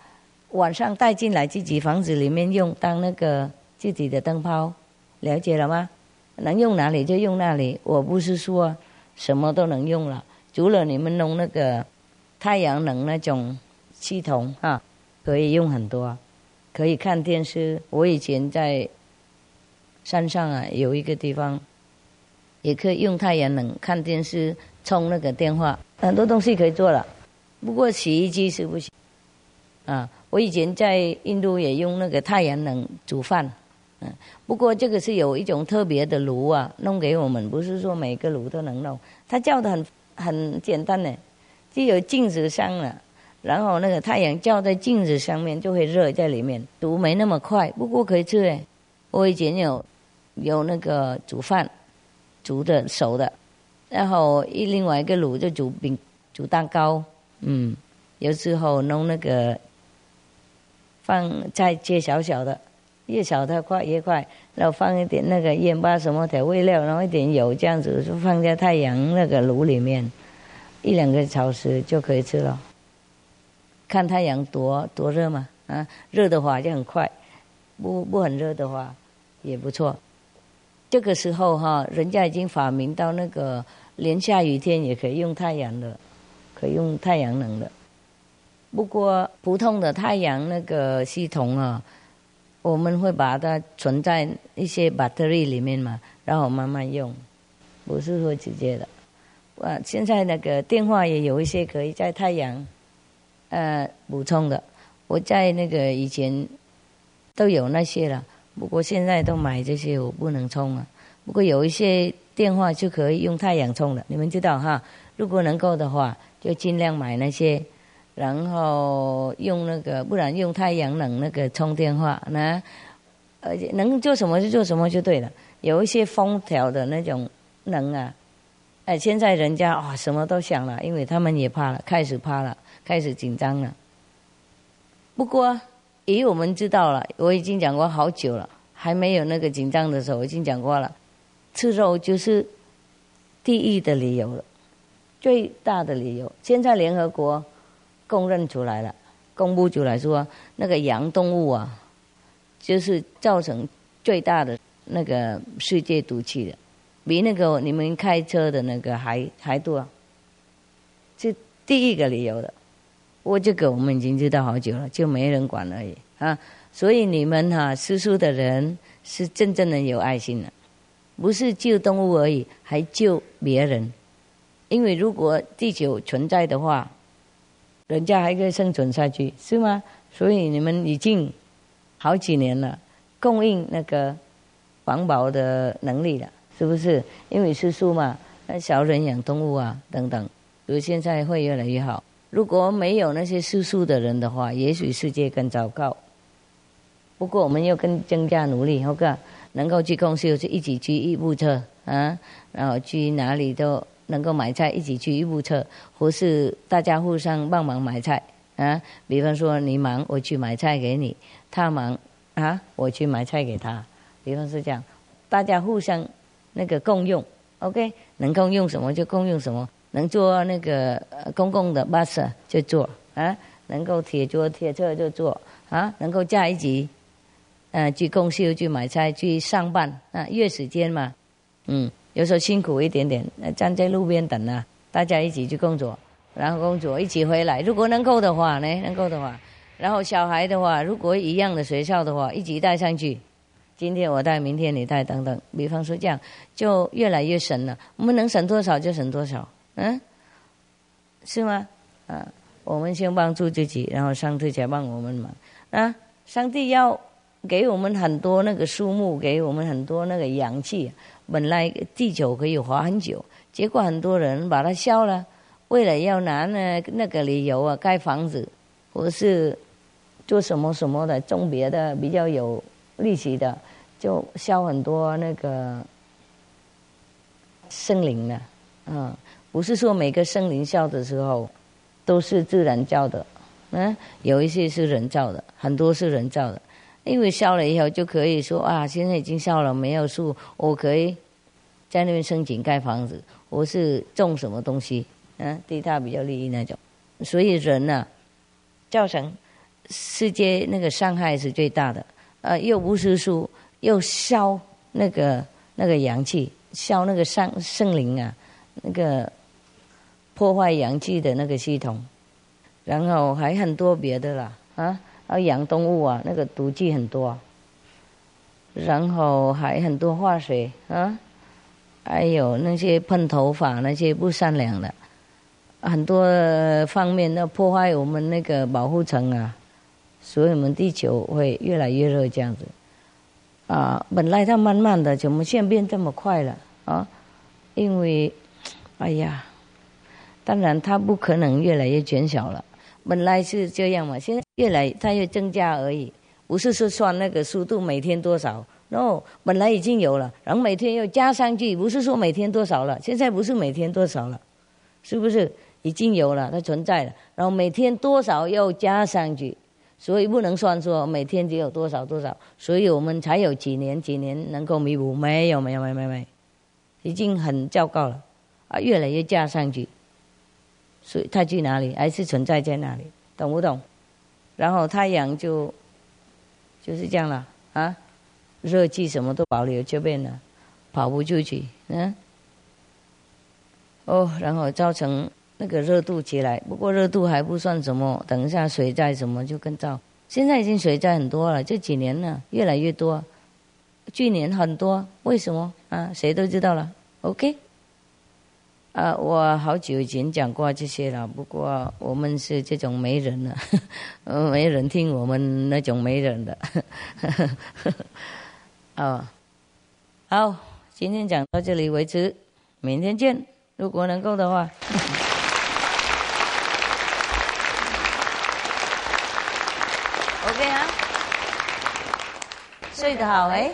晚上带进来自己房子里面用，当那个自己的灯泡，了解了吗？能用哪里就用哪里，我不是说什么都能用了，除了你们弄那个太阳能那种系统哈，可以用很多。可以看电视。我以前在山上啊，有一个地方，也可以用太阳能看电视、充那个电话，很多东西可以做了。不过洗衣机是不行啊。我以前在印度也用那个太阳能煮饭，嗯、啊，不过这个是有一种特别的炉啊，弄给我们，不是说每个炉都能弄。它叫的很很简单呢，就有镜子上了。然后那个太阳照在镜子上面，就会热在里面，毒没那么快，不过可以吃哎。我以前有有那个煮饭，煮的熟的，然后一另外一个炉就煮饼、煮蛋糕，嗯，有时候弄那个放菜切小小的，越小它快越快，然后放一点那个盐巴什么调味料，然后一点油这样子，就放在太阳那个炉里面，一两个小时就可以吃了。看太阳多多热嘛，啊，热的话就很快，不不很热的话也不错。这个时候哈，人家已经发明到那个连下雨天也可以用太阳的，可以用太阳能的。不过普通的太阳那个系统啊，我们会把它存在一些 battery 里面嘛，然后慢慢用，不是说直接的。啊，现在那个电话也有一些可以在太阳。呃，补充的，我在那个以前都有那些了，不过现在都买这些我不能充了。不过有一些电话就可以用太阳充的，你们知道哈？如果能够的话，就尽量买那些，然后用那个，不然用太阳能那个充电话呢。而且能做什么就做什么就对了。有一些封条的那种能啊，哎，现在人家啊、哦、什么都想了，因为他们也怕了，开始怕了。开始紧张了。不过，咦，我们知道了，我已经讲过好久了，还没有那个紧张的时候，我已经讲过了。吃肉就是第一的理由了，最大的理由。现在联合国公认出来了，公布出来说，那个羊动物啊，就是造成最大的那个世界毒气的，比那个你们开车的那个还还多，是第一个理由的。我这个我们已经知道好久了，就没人管而已啊。所以你们哈、啊，吃素的人是真正的有爱心的，不是救动物而已，还救别人。因为如果地球存在的话，人家还可以生存下去，是吗？所以你们已经好几年了，供应那个环保的能力了，是不是？因为吃素嘛，少人养动物啊，等等，所以现在会越来越好。如果没有那些吃素的人的话，也许世界更糟糕。不过我们要更增加努力，好不好？能够去共修，就一起居一部车啊，然后去哪里都能够买菜，一起去一部车，或是大家互相帮忙买菜啊。比方说你忙，我去买菜给你；他忙啊，我去买菜给他。比方是这样，大家互相那个共用 ，OK， 能共用什么就共用什么，能坐那个公共的 bus 就坐啊，能够铁桌铁车就坐啊，能够在一起，呃，去共修、去买菜、去上班啊，约时间嘛，嗯。有时候辛苦一点点，站在路边等啊，大家一起去工作，然后工作一起回来。如果能够的话呢，能够的话，然后小孩的话，如果一样的学校的话，一起带上去。今天我带，明天你带，等等。比方说这样，就越来越省了。我们能省多少就省多少，嗯，是吗？啊，我们先帮助自己，然后上帝才帮我们忙。啊，上帝要给我们很多那个树木，给我们很多那个氧气。本来地球可以活很久，结果很多人把它烧了，为了要拿那那个理由啊，盖房子或是做什么什么的，种别的比较有利息的，就烧很多那个森林了。嗯，不是说每个森林烧的时候都是自然造的，嗯，有一些是人造的，很多是人造的。因为烧了以后就可以说啊，现在已经烧了，没有树，我可以在那边申请盖房子，我是种什么东西，嗯，对他比较利益那种。所以人啊，造成世界那个伤害是最大的。呃，又不是树，又烧那个那个阳气，烧那个山森林啊，那个破坏阳气的那个系统，然后还很多别的啦啊。然后养动物啊，那个毒气很多、啊，然后还很多化学啊，还有那些喷头发那些不善良的，很多方面的破坏我们那个保护层啊，所以我们地球会越来越热这样子。啊，本来它慢慢的，怎么现在变这么快了啊？因为，哎呀，当然它不可能越来越减小了。本来是这样嘛，现在越来它越增加而已，不是说算那个速度每天多少。no， 本来已经有了，然后每天又加上去，不是说每天多少了，现在不是每天多少了，是不是已经有了，它存在了，然后每天多少又加上去，所以不能算说每天只有多少多少，所以我们才有几年几年能够弥补，没有没有没有没有，没有，已经很糟糕了啊，越来越加上去。所以它去哪里，还是存在在哪里，懂不懂？然后太阳就就是这样了啊，热气什么都保留这边了，跑不出去，嗯。哦，然后造成那个热度起来，不过热度还不算什么，等一下水灾什么就更糟。现在已经水灾很多了，这几年呢越来越多，去年很多，为什么啊？谁都知道了 ，OK。啊，我好久以前讲过这些了，不过我们是这种没人了，没人听我们那种没人的。哦，好，今天讲到这里为止，明天见，如果能够的话。OK 啊，睡得好哎，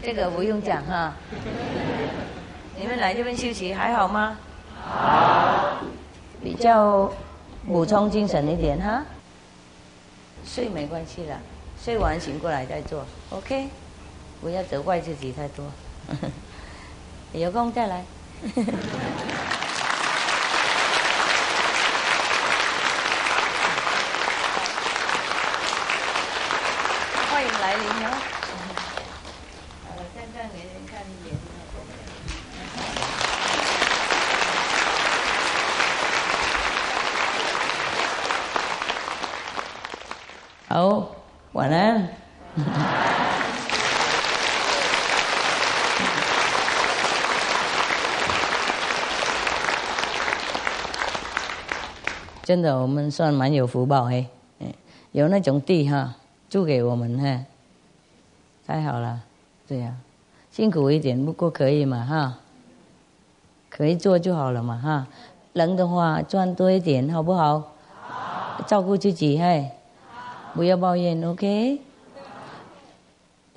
这个不用讲哈。你们来这边休息还好吗？好，比较补充精神一点哈。睡没关系啦，睡完醒过来再做 ，OK？ 不要责怪自己太多，有空再来。欢迎来临哦！我站站给人看一眼。好，晚安。真的，我们算蛮有福报哎，有那种地哈，租给我们哈，太好了。对呀，辛苦一点，不过可以嘛哈，可以做就好了嘛哈。人的话赚多一点，好不好？好，照顾自己嘿。不要抱怨 ，OK？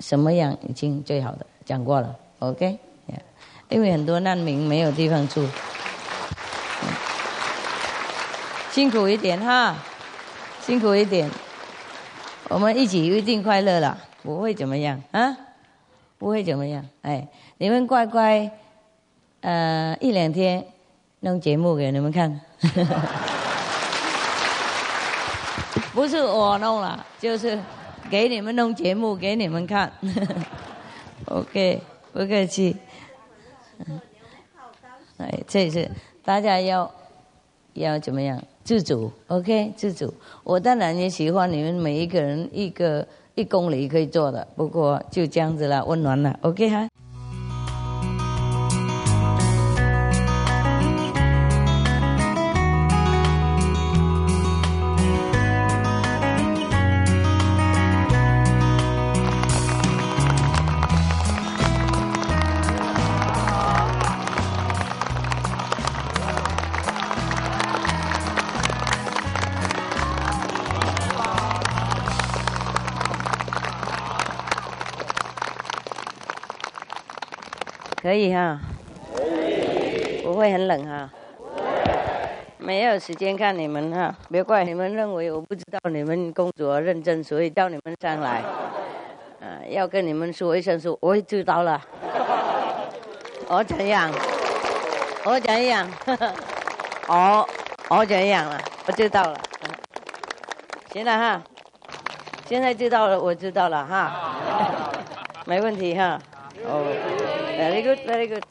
什么样已经最好的讲过了 OK、yeah. 因为很多难民没有地方住辛苦一点哈辛苦一点我们一起一定快乐啦不会怎么样啊不会怎么样哎你们乖乖呃一两天弄节目给你们看不是我弄了就是给你们弄节目给你们看OK 不客气哎这是大家要要怎么样自主 OK 自主我当然也喜欢你们每一个人一个一公里可以做的不过就这样子啦温暖啦 OK 哈可以哈可以不会很冷哈没有时间看你们哈别怪你们认为我不知道你们工作认真所以叫你们上来、啊、要跟你们说一声说我知道了我怎样我怎样我我怎样了我知道了行了哈现在知道了我知道了哈没问题哈哦Very good, very good.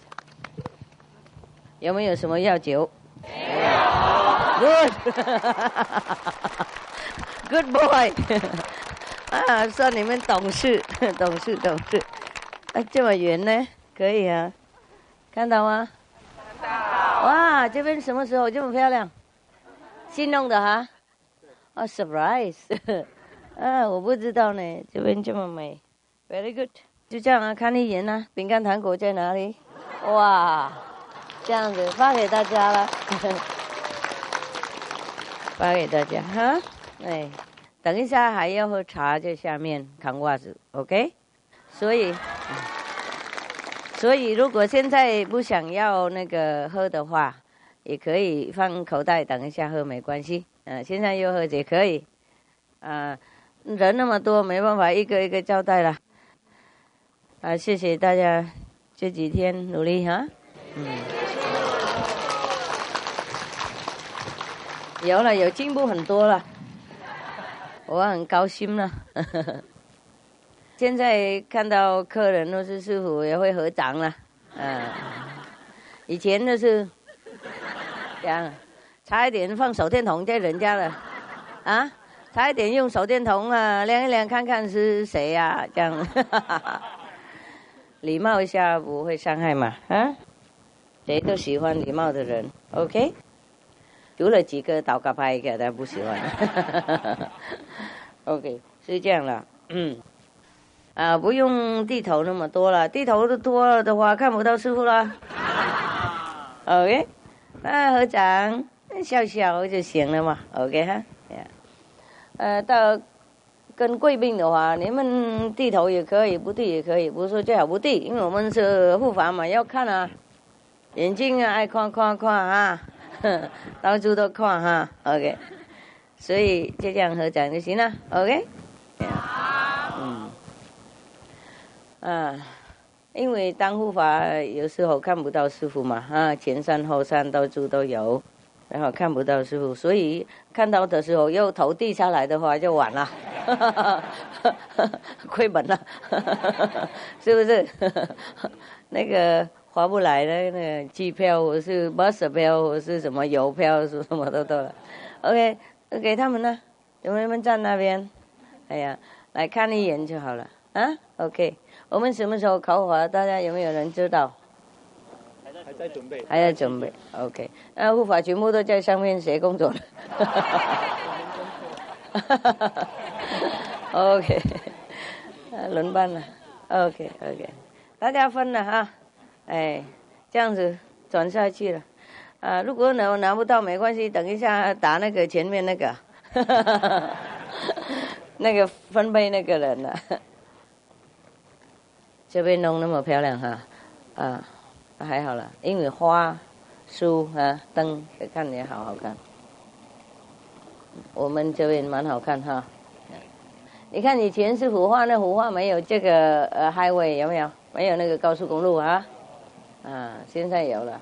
有没有什么要求？没有。Good. Good boy. 啊，说你们懂事，懂事，懂事。哎、啊，这么远呢？可以啊。看到吗？看到。哇，这边什么时候这么漂亮？新弄的哈。哦、oh, ，surprise 。啊，我不知道呢，这边这么美。Very good.就这样啊，看一眼啊，饼干糖果在哪里？哇，这样子发给大家了，发给大家哈。哎，等一下还要喝茶，在下面扛袜子 ，OK？ 所以，所以如果现在不想要那个喝的话，也可以放口袋，等一下喝没关系。嗯、呃，现在又喝也可以。啊、呃，人那么多，没办法一个一个交代了。啊，谢谢大家这几天努力哈。嗯，有了，有进步很多了，我很高兴了。现在看到客人都是师傅也会合掌了，啊，以前就是这样，差一点放手电筒在人家了，啊，差一点用手电筒啊亮一亮看看是谁啊，这样。礼貌一下不会伤害嘛啊，谁都喜欢礼貌的人 ，OK？ 除了几个倒戈派给他不喜欢，OK 是这样了，嗯，啊不用地头那么多了，地头都多了的话看不到师傅了 ，OK？ 那合掌笑笑就行了嘛 ，OK 哈，呃、yeah. 啊、到。跟贵宾的话，你们剃头也可以，不剃也可以，不是说最好不剃，因为我们是护法嘛，要看啊，眼睛啊，爱看看看啊，到处都看哈、啊、，OK， 所以就这样合掌就行了 ，OK。嗯，啊，因为当护法有时候看不到师父嘛，啊，前山后山到处都有，然后看不到师父，所以看到的时候又头低下来的话就晚了。亏本了是不是那个划不来的那个机票或是 bus 票或是什么邮票什么都多了 OK 给他们呢有没有人站那边哎呀来看一眼就好了啊 OK 我们什么时候考核大家有没有人知道还在准备还在准备 OK 那护法全部都在上面写工作了OK 轮班了 OK OK 大家分了哈哎这样子转下去了啊如果呢我拿不到没关系等一下打那个前面那个那个分配那个人了就被弄那么漂亮哈，啊，还好了，因为花、书啊、灯看也好好看。我们这边蛮好看哈，你看以前是虎化，那虎化没有这个呃 highway 有没有？没有那个高速公路啊，啊，现在有了，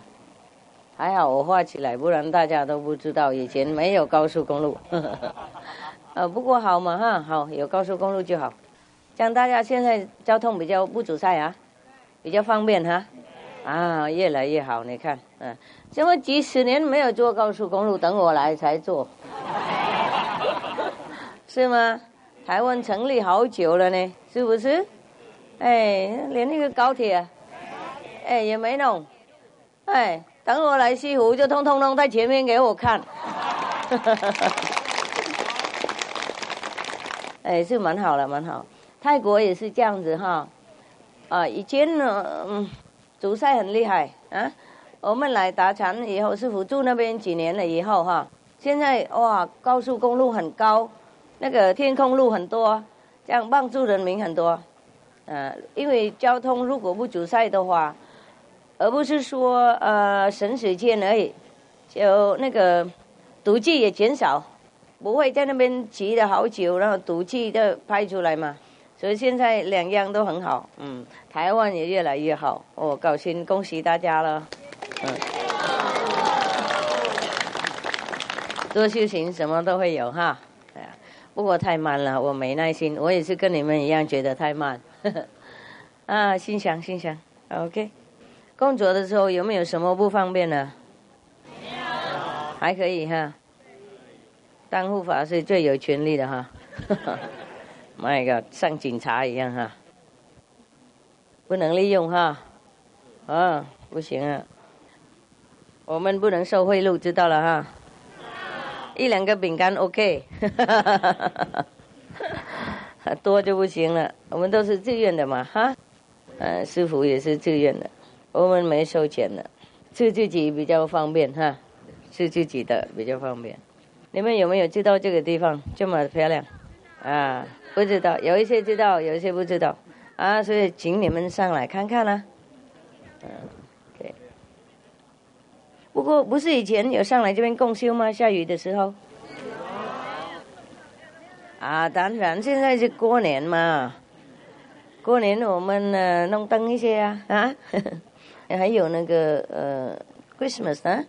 还好我画起来，不然大家都不知道以前没有高速公路。呵呵呃，不过好嘛哈，好有高速公路就好，这样大家现在交通比较不阻塞啊，比较方便哈，啊，越来越好，你看，嗯、啊，怎么几十年没有做高速公路，等我来才做。是吗？台湾成立好久了呢，是不是？哎，连那个高铁、啊，哎也没弄，哎，等我来西湖就通通弄在前面给我看，哎，是蛮好了，蛮好。泰国也是这样子哈，啊，以前呢，嗯，阻塞很厉害啊，我们来达禅以后，师父住那边几年了以后哈，现在哇，高速公路很高。那个天空路很多，这样帮助人民很多，呃，因为交通如果不阻塞的话，而不是说呃省水钱而已，就那个毒气也减少，不会在那边骑了好久，然后毒气都排出来嘛。所以现在两样都很好，嗯，台湾也越来越好，我、哦、高兴，恭喜大家了，嗯，多修行什么都会有哈。不过太慢了，我没耐心。我也是跟你们一样觉得太慢。啊，心想心想 ，OK。工作的时候有没有什么不方便呢？没有，还可以哈。当护法是最有权利的哈。My God， 像警察一样哈。不能利用哈，啊，不行啊。我们不能受贿赂，知道了哈。一两个饼干 OK， 多就不行了。我们都是自愿的嘛，哈，呃，师父也是自愿的，我们没收钱的，吃自己比较方便哈，吃自己的比较方便。你们有没有知道这个地方这么漂亮？啊，不知道，有一些知道，有一些不知道，啊，所以请你们上来看看啦、啊。嗯、啊。不过不是以前有上来这边共修吗？下雨的时候，啊，当然现在是过年嘛，过年我们呃弄灯一些啊啊，还有那个呃 Christmas 啊，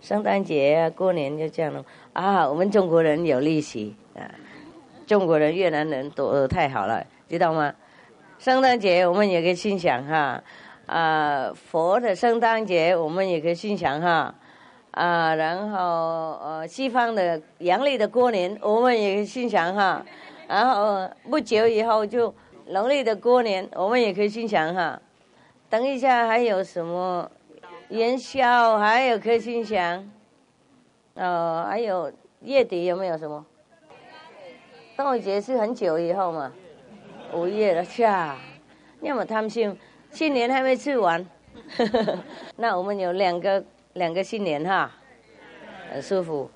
圣诞节啊，过年就这样了啊。我们中国人有历史啊，中国人、越南人都、呃、太好了，知道吗？圣诞节我们有个信仰哈。啊，佛的圣诞节我们也可以欣赏哈，啊，然后呃，西方的阳历的过年我们也可以欣赏哈，然后不久以后就农历的过年我们也可以欣赏哈，等一下还有什么元宵还有可以欣赏，呃，还有月底有没有什么？端午节是很久以后嘛，五月了，下，那么贪心。新年还没吃完，那我们有两个两个新年哈，很舒服，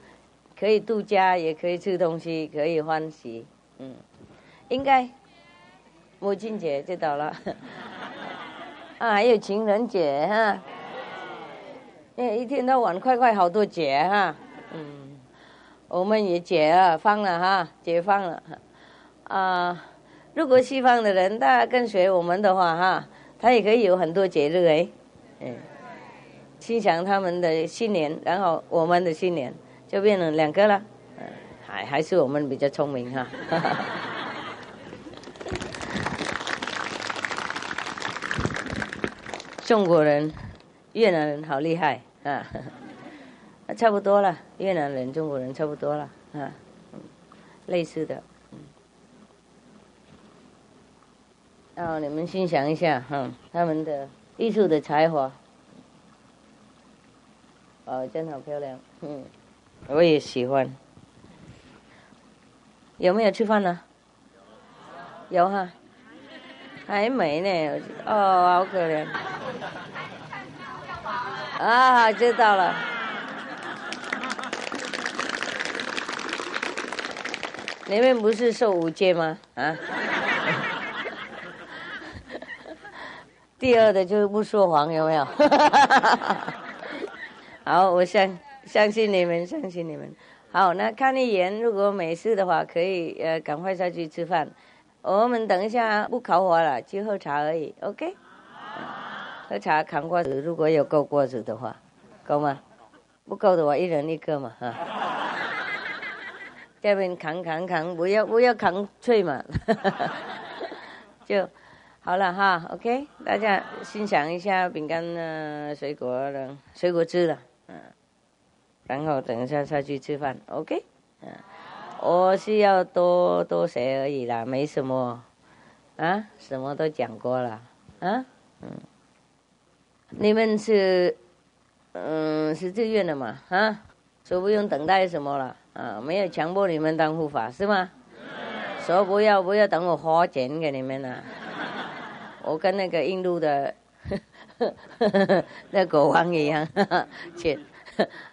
可以度假，也可以吃东西，可以欢喜，嗯，应该母亲节就到了，啊，还有情人节哈，哎，一天到晚快快好多节哈，嗯，我们也解了放了哈，解放了，啊，如果西方的人大家跟随我们的话哈。他也可以有很多节日哎，嗯，欣赏他们的新年，然后我们的新年就变成两个了，嗯，还还是我们比较聪明哈。中国人、越南人好厉害啊，差不多了，越南人、中国人差不多了啊，类似的。哦，你们欣赏一下哈、嗯，他们的艺术的才华，哦，真好漂亮，嗯，我也喜欢。有没有吃饭呢？有哈，还没呢，哦，好可怜。啊，知道了。你们不是受五戒吗？啊？第二的就是不说谎，有没有？好，我相相信你们，相信你们。好，那看一眼，如果没事的话，可以呃赶快下去吃饭。我们等一下不烤火了，就喝茶而已 ，OK？ 喝茶扛锅子，如果有够锅子的话，够吗？不够的话，一人一个嘛，哈。这边扛扛扛，不要不要扛脆嘛，就。好了哈 ，OK， 大家欣赏一下饼干呢、水果的、水果汁了，嗯，然后等一下下去吃饭 ，OK， 嗯，我是要多多写而已啦，没什么，啊，什么都讲过了，啊，嗯，你们是，嗯，是自愿的嘛，啊，所以不用等待什么了，啊，没有强迫你们当护法是吗？所以不要不要等我花钱给你们了。我跟那个印度的那国王一样，去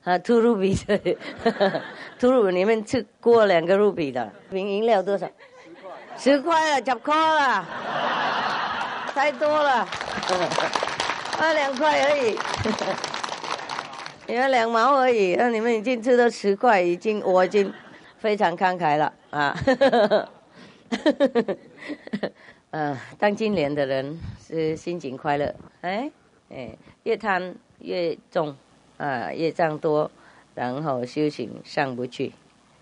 啊，吐鲁比的，吐鲁比你们吃过两个卢比的，饮饮料多少？十块，十块了，十块了，太多了，啊，两块而已，你们两毛而已，那你们已经吃到十块，已经我已经非常慷慨了啊。呃，当金莲的人是心情快乐，哎，哎，越贪越重，啊，业障多，然后修行上不去，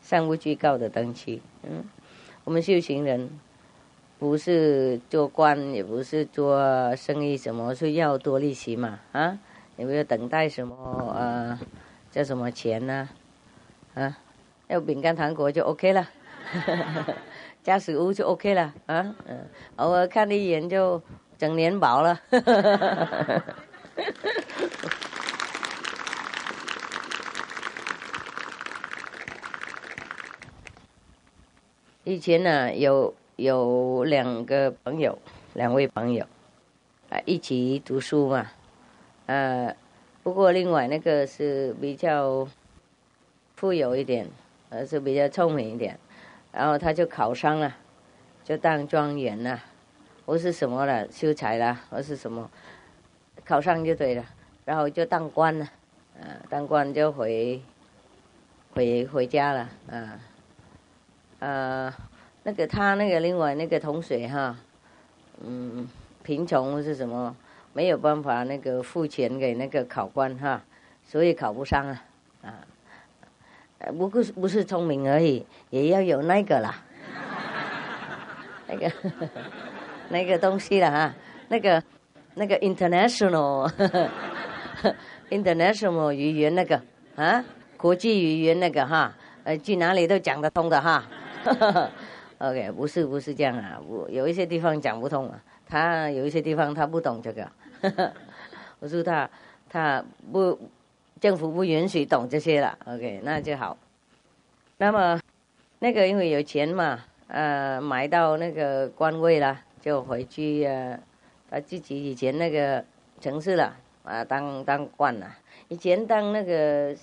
上不去高的等级。嗯，我们修行人不是做官，也不是做生意，什么是要多利息嘛？啊，也不要等待什么呃，叫什么钱呢、啊？啊，要饼干糖果就 OK 了。家食屋就 OK 了啊，嗯，偶尔看一眼就整年饱了。以前呢、啊，有有两个朋友，两位朋友啊，一起读书嘛，呃，不过另外那个是比较富有一点，而是比较聪明一点。然后他就考上了，就当庄园了，我是什么了，秀才了，我是什么，考上就对了。然后就当官了，啊，当官就回，回回家了，啊，呃，那个他那个另外那个同学哈，嗯，贫穷是什么，没有办法那个付钱给那个考官哈，所以考不上啊，啊。不过不是聪明而已，也要有那个啦，那个那个东西啦哈，那个那个 international international 语言那个啊，国际语言那个哈，呃，去哪里都讲得通的哈。OK， 不是不是这样啊，我有一些地方讲不通啊，他有一些地方他不懂这个，我说他他不。政府不允许懂这些了 ，OK， 那就好。那么，那个因为有钱嘛，呃，买到那个官位了，就回去呃，他自己以前那个城市了啊、呃，当当官了。以前当那个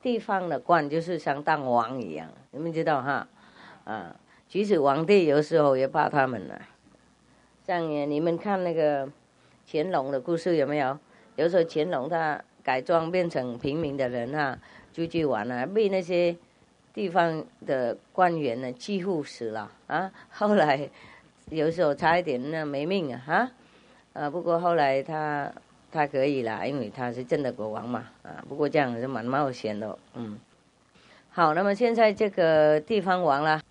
地方的官，就是像当王一样，你们知道哈？啊，即使皇帝有时候也怕他们了。像你们看那个乾隆的故事有没有？有时候乾隆他。改装变成平民的人啊，出去玩啊，被那些地方的官员呢欺负死了啊！后来有时候差一点呢没命啊啊！啊，不过后来他他可以啦，因为他是真的国王嘛啊！不过这样是蛮冒险的，嗯。好，那么现在这个地方王啦，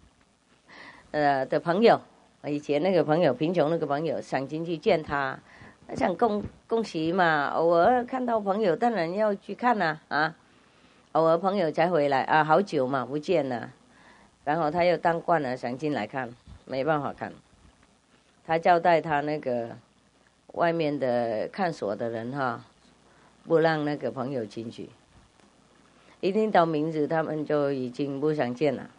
呃的朋友，以前那个朋友贫穷那个朋友想进去见他。想恭恭喜嘛，偶尔看到朋友当然要去看啦、啊，啊，偶尔朋友才回来啊，好久嘛不见了，然后他又当官了，想进来看，没办法看，他交代他那个外面的看守的人哈，不让那个朋友进去，一听到名字他们就已经不想见了，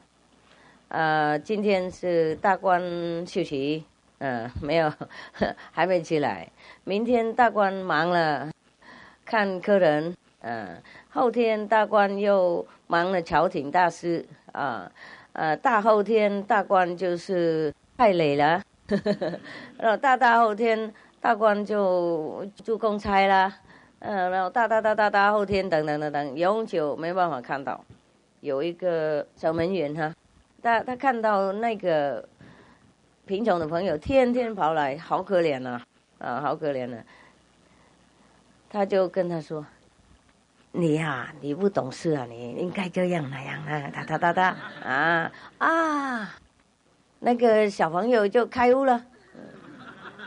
呃，今天是大官休息。嗯，没有，还没起来。明天大官忙了，看客人。嗯，后天大官又忙了朝廷大事啊。呃，大后天大官就是太累了。然后大大后天大官就住公差啦，嗯，然后大大大大大后天等等等等，永久没办法看到。有一个守门员哈，他他看到那个贫穷的朋友天天跑来，好可怜啊，啊，好可怜啊。他就跟他说：“你呀、啊，你不懂事啊，你应该这样那样啊，哒哒哒哒啊啊。”那个小朋友就开悟了。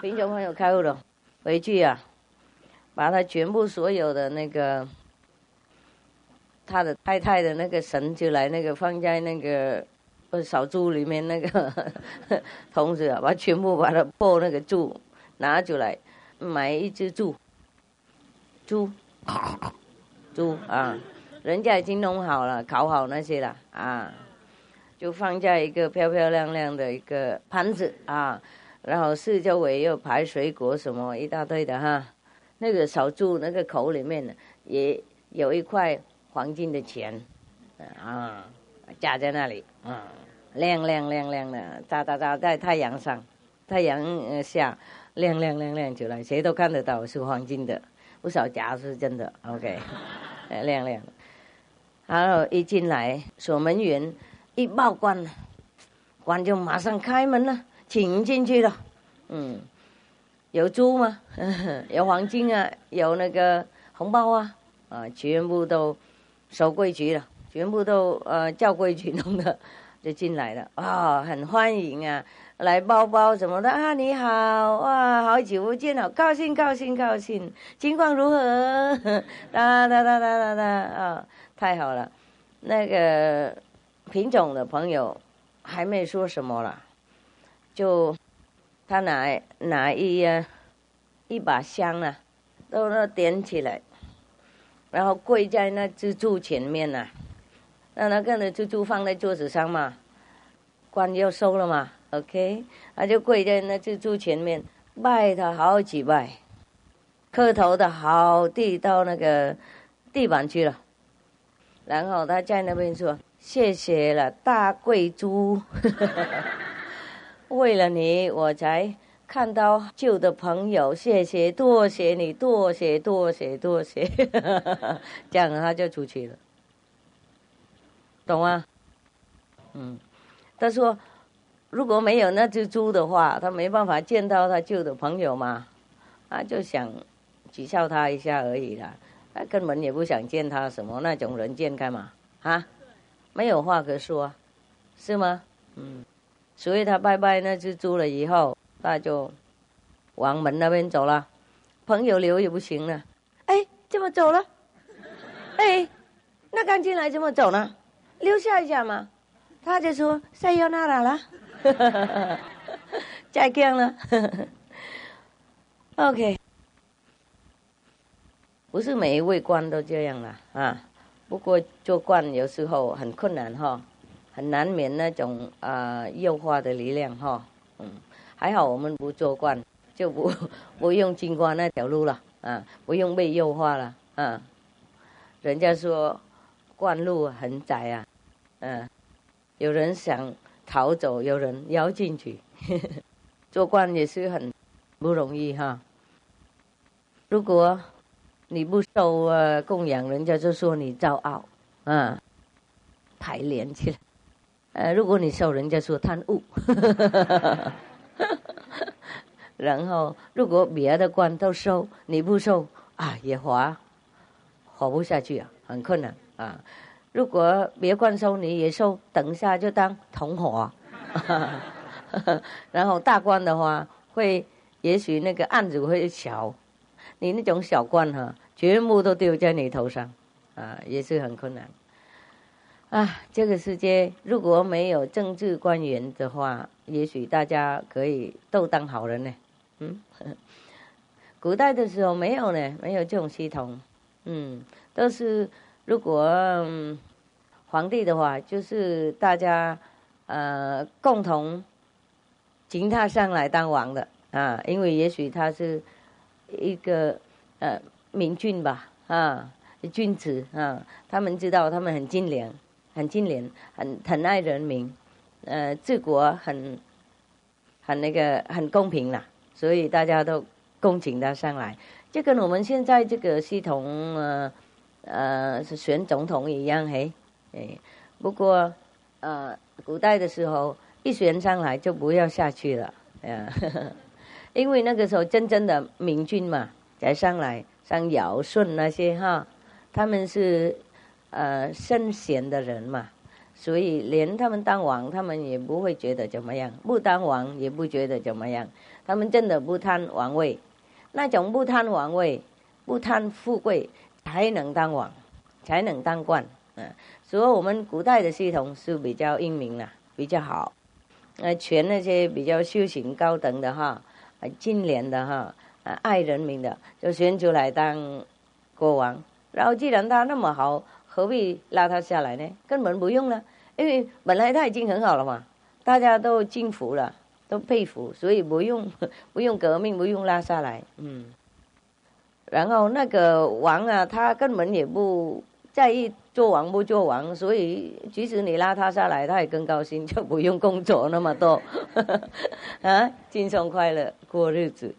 贫穷朋友开悟了，回去呀、啊，把他全部所有的那个他的太太的那个绳就来那个放在那个小猪里面那个桶子啊，把全部把它破那个猪拿出来，买一只猪，猪，猪啊，人家已经弄好了，烤好那些了啊，就放在一个漂漂亮亮的一个盘子啊。然后四周围又排水果什么一大堆的哈，那个小猪那个口里面也有一块黄金的钱，啊，架在那里，啊，亮亮亮亮的，照照照在太阳上，太阳下亮亮亮亮起来，谁都看得到是黄金的，不少假是真的 ，OK， 亮亮的。然后一进来，守门员一报官，官就马上开门了。请进去了，嗯，有猪吗？有黄金啊，有那个红包啊，啊，全部都守规矩了，全部都呃照规矩弄的，就进来了啊、哦，很欢迎啊，来包包什么的啊，你好啊，好久不见了，高兴高兴高兴，情况如何？哒哒哒哒哒哒啊，太好了，那个品种的朋友还没说什么了。就他拿拿一一把香啊，都都点起来，然后跪在那只猪前面啊，那那个那只猪放在桌子上嘛，官又收了嘛 ，OK， 他就跪在那只猪前面拜他好几拜，磕头的好地到那个地板去了，然后他在那边说谢谢了大贵猪。为了你，我才看到旧的朋友，谢谢，多谢你，多谢，多谢，多谢，这样他就出去了，懂吗？嗯，他说如果没有那只猪的话，他没办法见到他旧的朋友嘛，他就想取笑他一下而已啦，他根本也不想见他什么那种人见干嘛啊？没有话可说，是吗？嗯。所以他拜拜那只猪了以后，他就往门那边走了，朋友留也不行了。哎，怎么走了？哎，那刚进来怎么走呢？留下一下嘛。他就说塞要那哪了，再见了。OK， 不是每一位官都这样了啊。不过做官有时候很困难哈。很难免那种呃诱惑的力量哈，嗯，还好我们不做官，就不不用经过那条路了啊，不用被诱惑了啊。人家说官路很窄啊，嗯、啊，有人想逃走，有人要进去，呵呵，做官也是很不容易哈。如果你不受呃供养，人家就说你骄傲，嗯、啊，排练起来。呃，如果你受人家说贪污，然后如果别的官都收，你不收啊，也活活不下去啊，很困难啊。如果别官收你也收，等一下就当同伙。然后大官的话，会也许那个案子会小，你那种小官哈、啊，全部都丢在你头上啊，也是很困难。啊，这个世界如果没有政治官员的话，也许大家可以都当好人呢。嗯，古代的时候没有呢，没有这种系统。嗯，都是如果、嗯、皇帝的话，就是大家呃共同请他上来当王的啊，因为也许他是一个呃明君吧啊，君子啊，他们知道他们很精良。很精良，很很爱人民，呃，治国很很那个很公平啦，所以大家都恭请他上来，就跟我们现在这个系统呃呃是选总统一样。嘿，哎，不过呃古代的时候一选上来就不要下去了，啊、因为那个时候真正的明君嘛才上来，像尧舜那些哈，他们是呃圣贤的人嘛，所以连他们当王他们也不会觉得怎么样，不当王也不觉得怎么样，他们真的不贪王位，那种不贪王位不贪富贵才能当王，才能当官。嗯、啊，所以我们古代的系统是比较英明啦，比较好。呃，全那些比较修行高等的哈，呃，清廉的哈，呃，爱人民的，就选出来当国王。然后既然他那么好，何必拉他下来呢？根本不用了，因为本来他已经很好了嘛，大家都敬服了，都佩服，所以不用不用革命，不用拉下来。嗯。然后那个王啊，他根本也不在意做王不做王，所以即使你拉他下来，他也更高兴，就不用工作那么多，啊，轻松快乐过日子。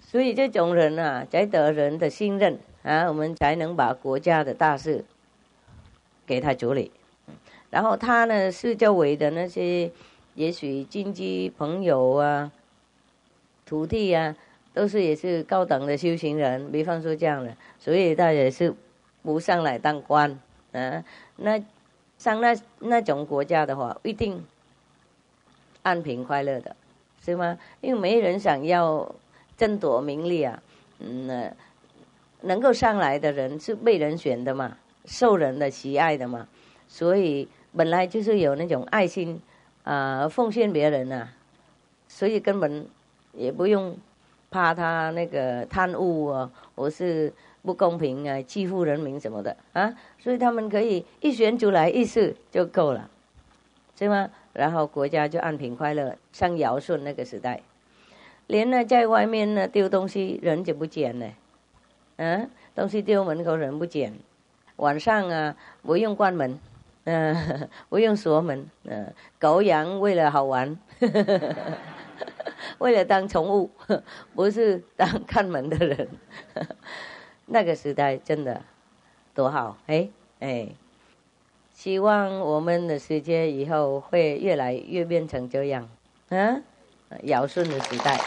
所以这种人啊，才得人的信任啊，我们才能把国家的大事给他处理。然后他呢，是周围的那些，也许亲戚朋友啊、徒弟啊，都是也是高等的修行人，比方说这样的，所以他也是。不上来当官，啊，那上那那种国家的话，一定安平快乐的，是吗？因为没人想要争夺名利啊。嗯、呃，能够上来的人是被人选的嘛，受人的喜爱的嘛，所以本来就是有那种爱心啊、呃，奉献别人啊，所以根本也不用怕他那个贪污啊，或是。不公平啊，欺负人民什么的啊，所以他们可以一选出来一次就够了，是吗？然后国家就安平快乐，像尧舜那个时代，连呢在外面呢丢东西人就不捡呢，嗯、啊，东西丢门口人不捡，晚上啊不用关门，嗯、啊，不用锁门，嗯、啊，狗羊为了好玩，为了当宠物，不是当看门的人。那个时代真的多好，哎哎，希望我们的世界以后会越来越变成这样，啊，尧舜的时代。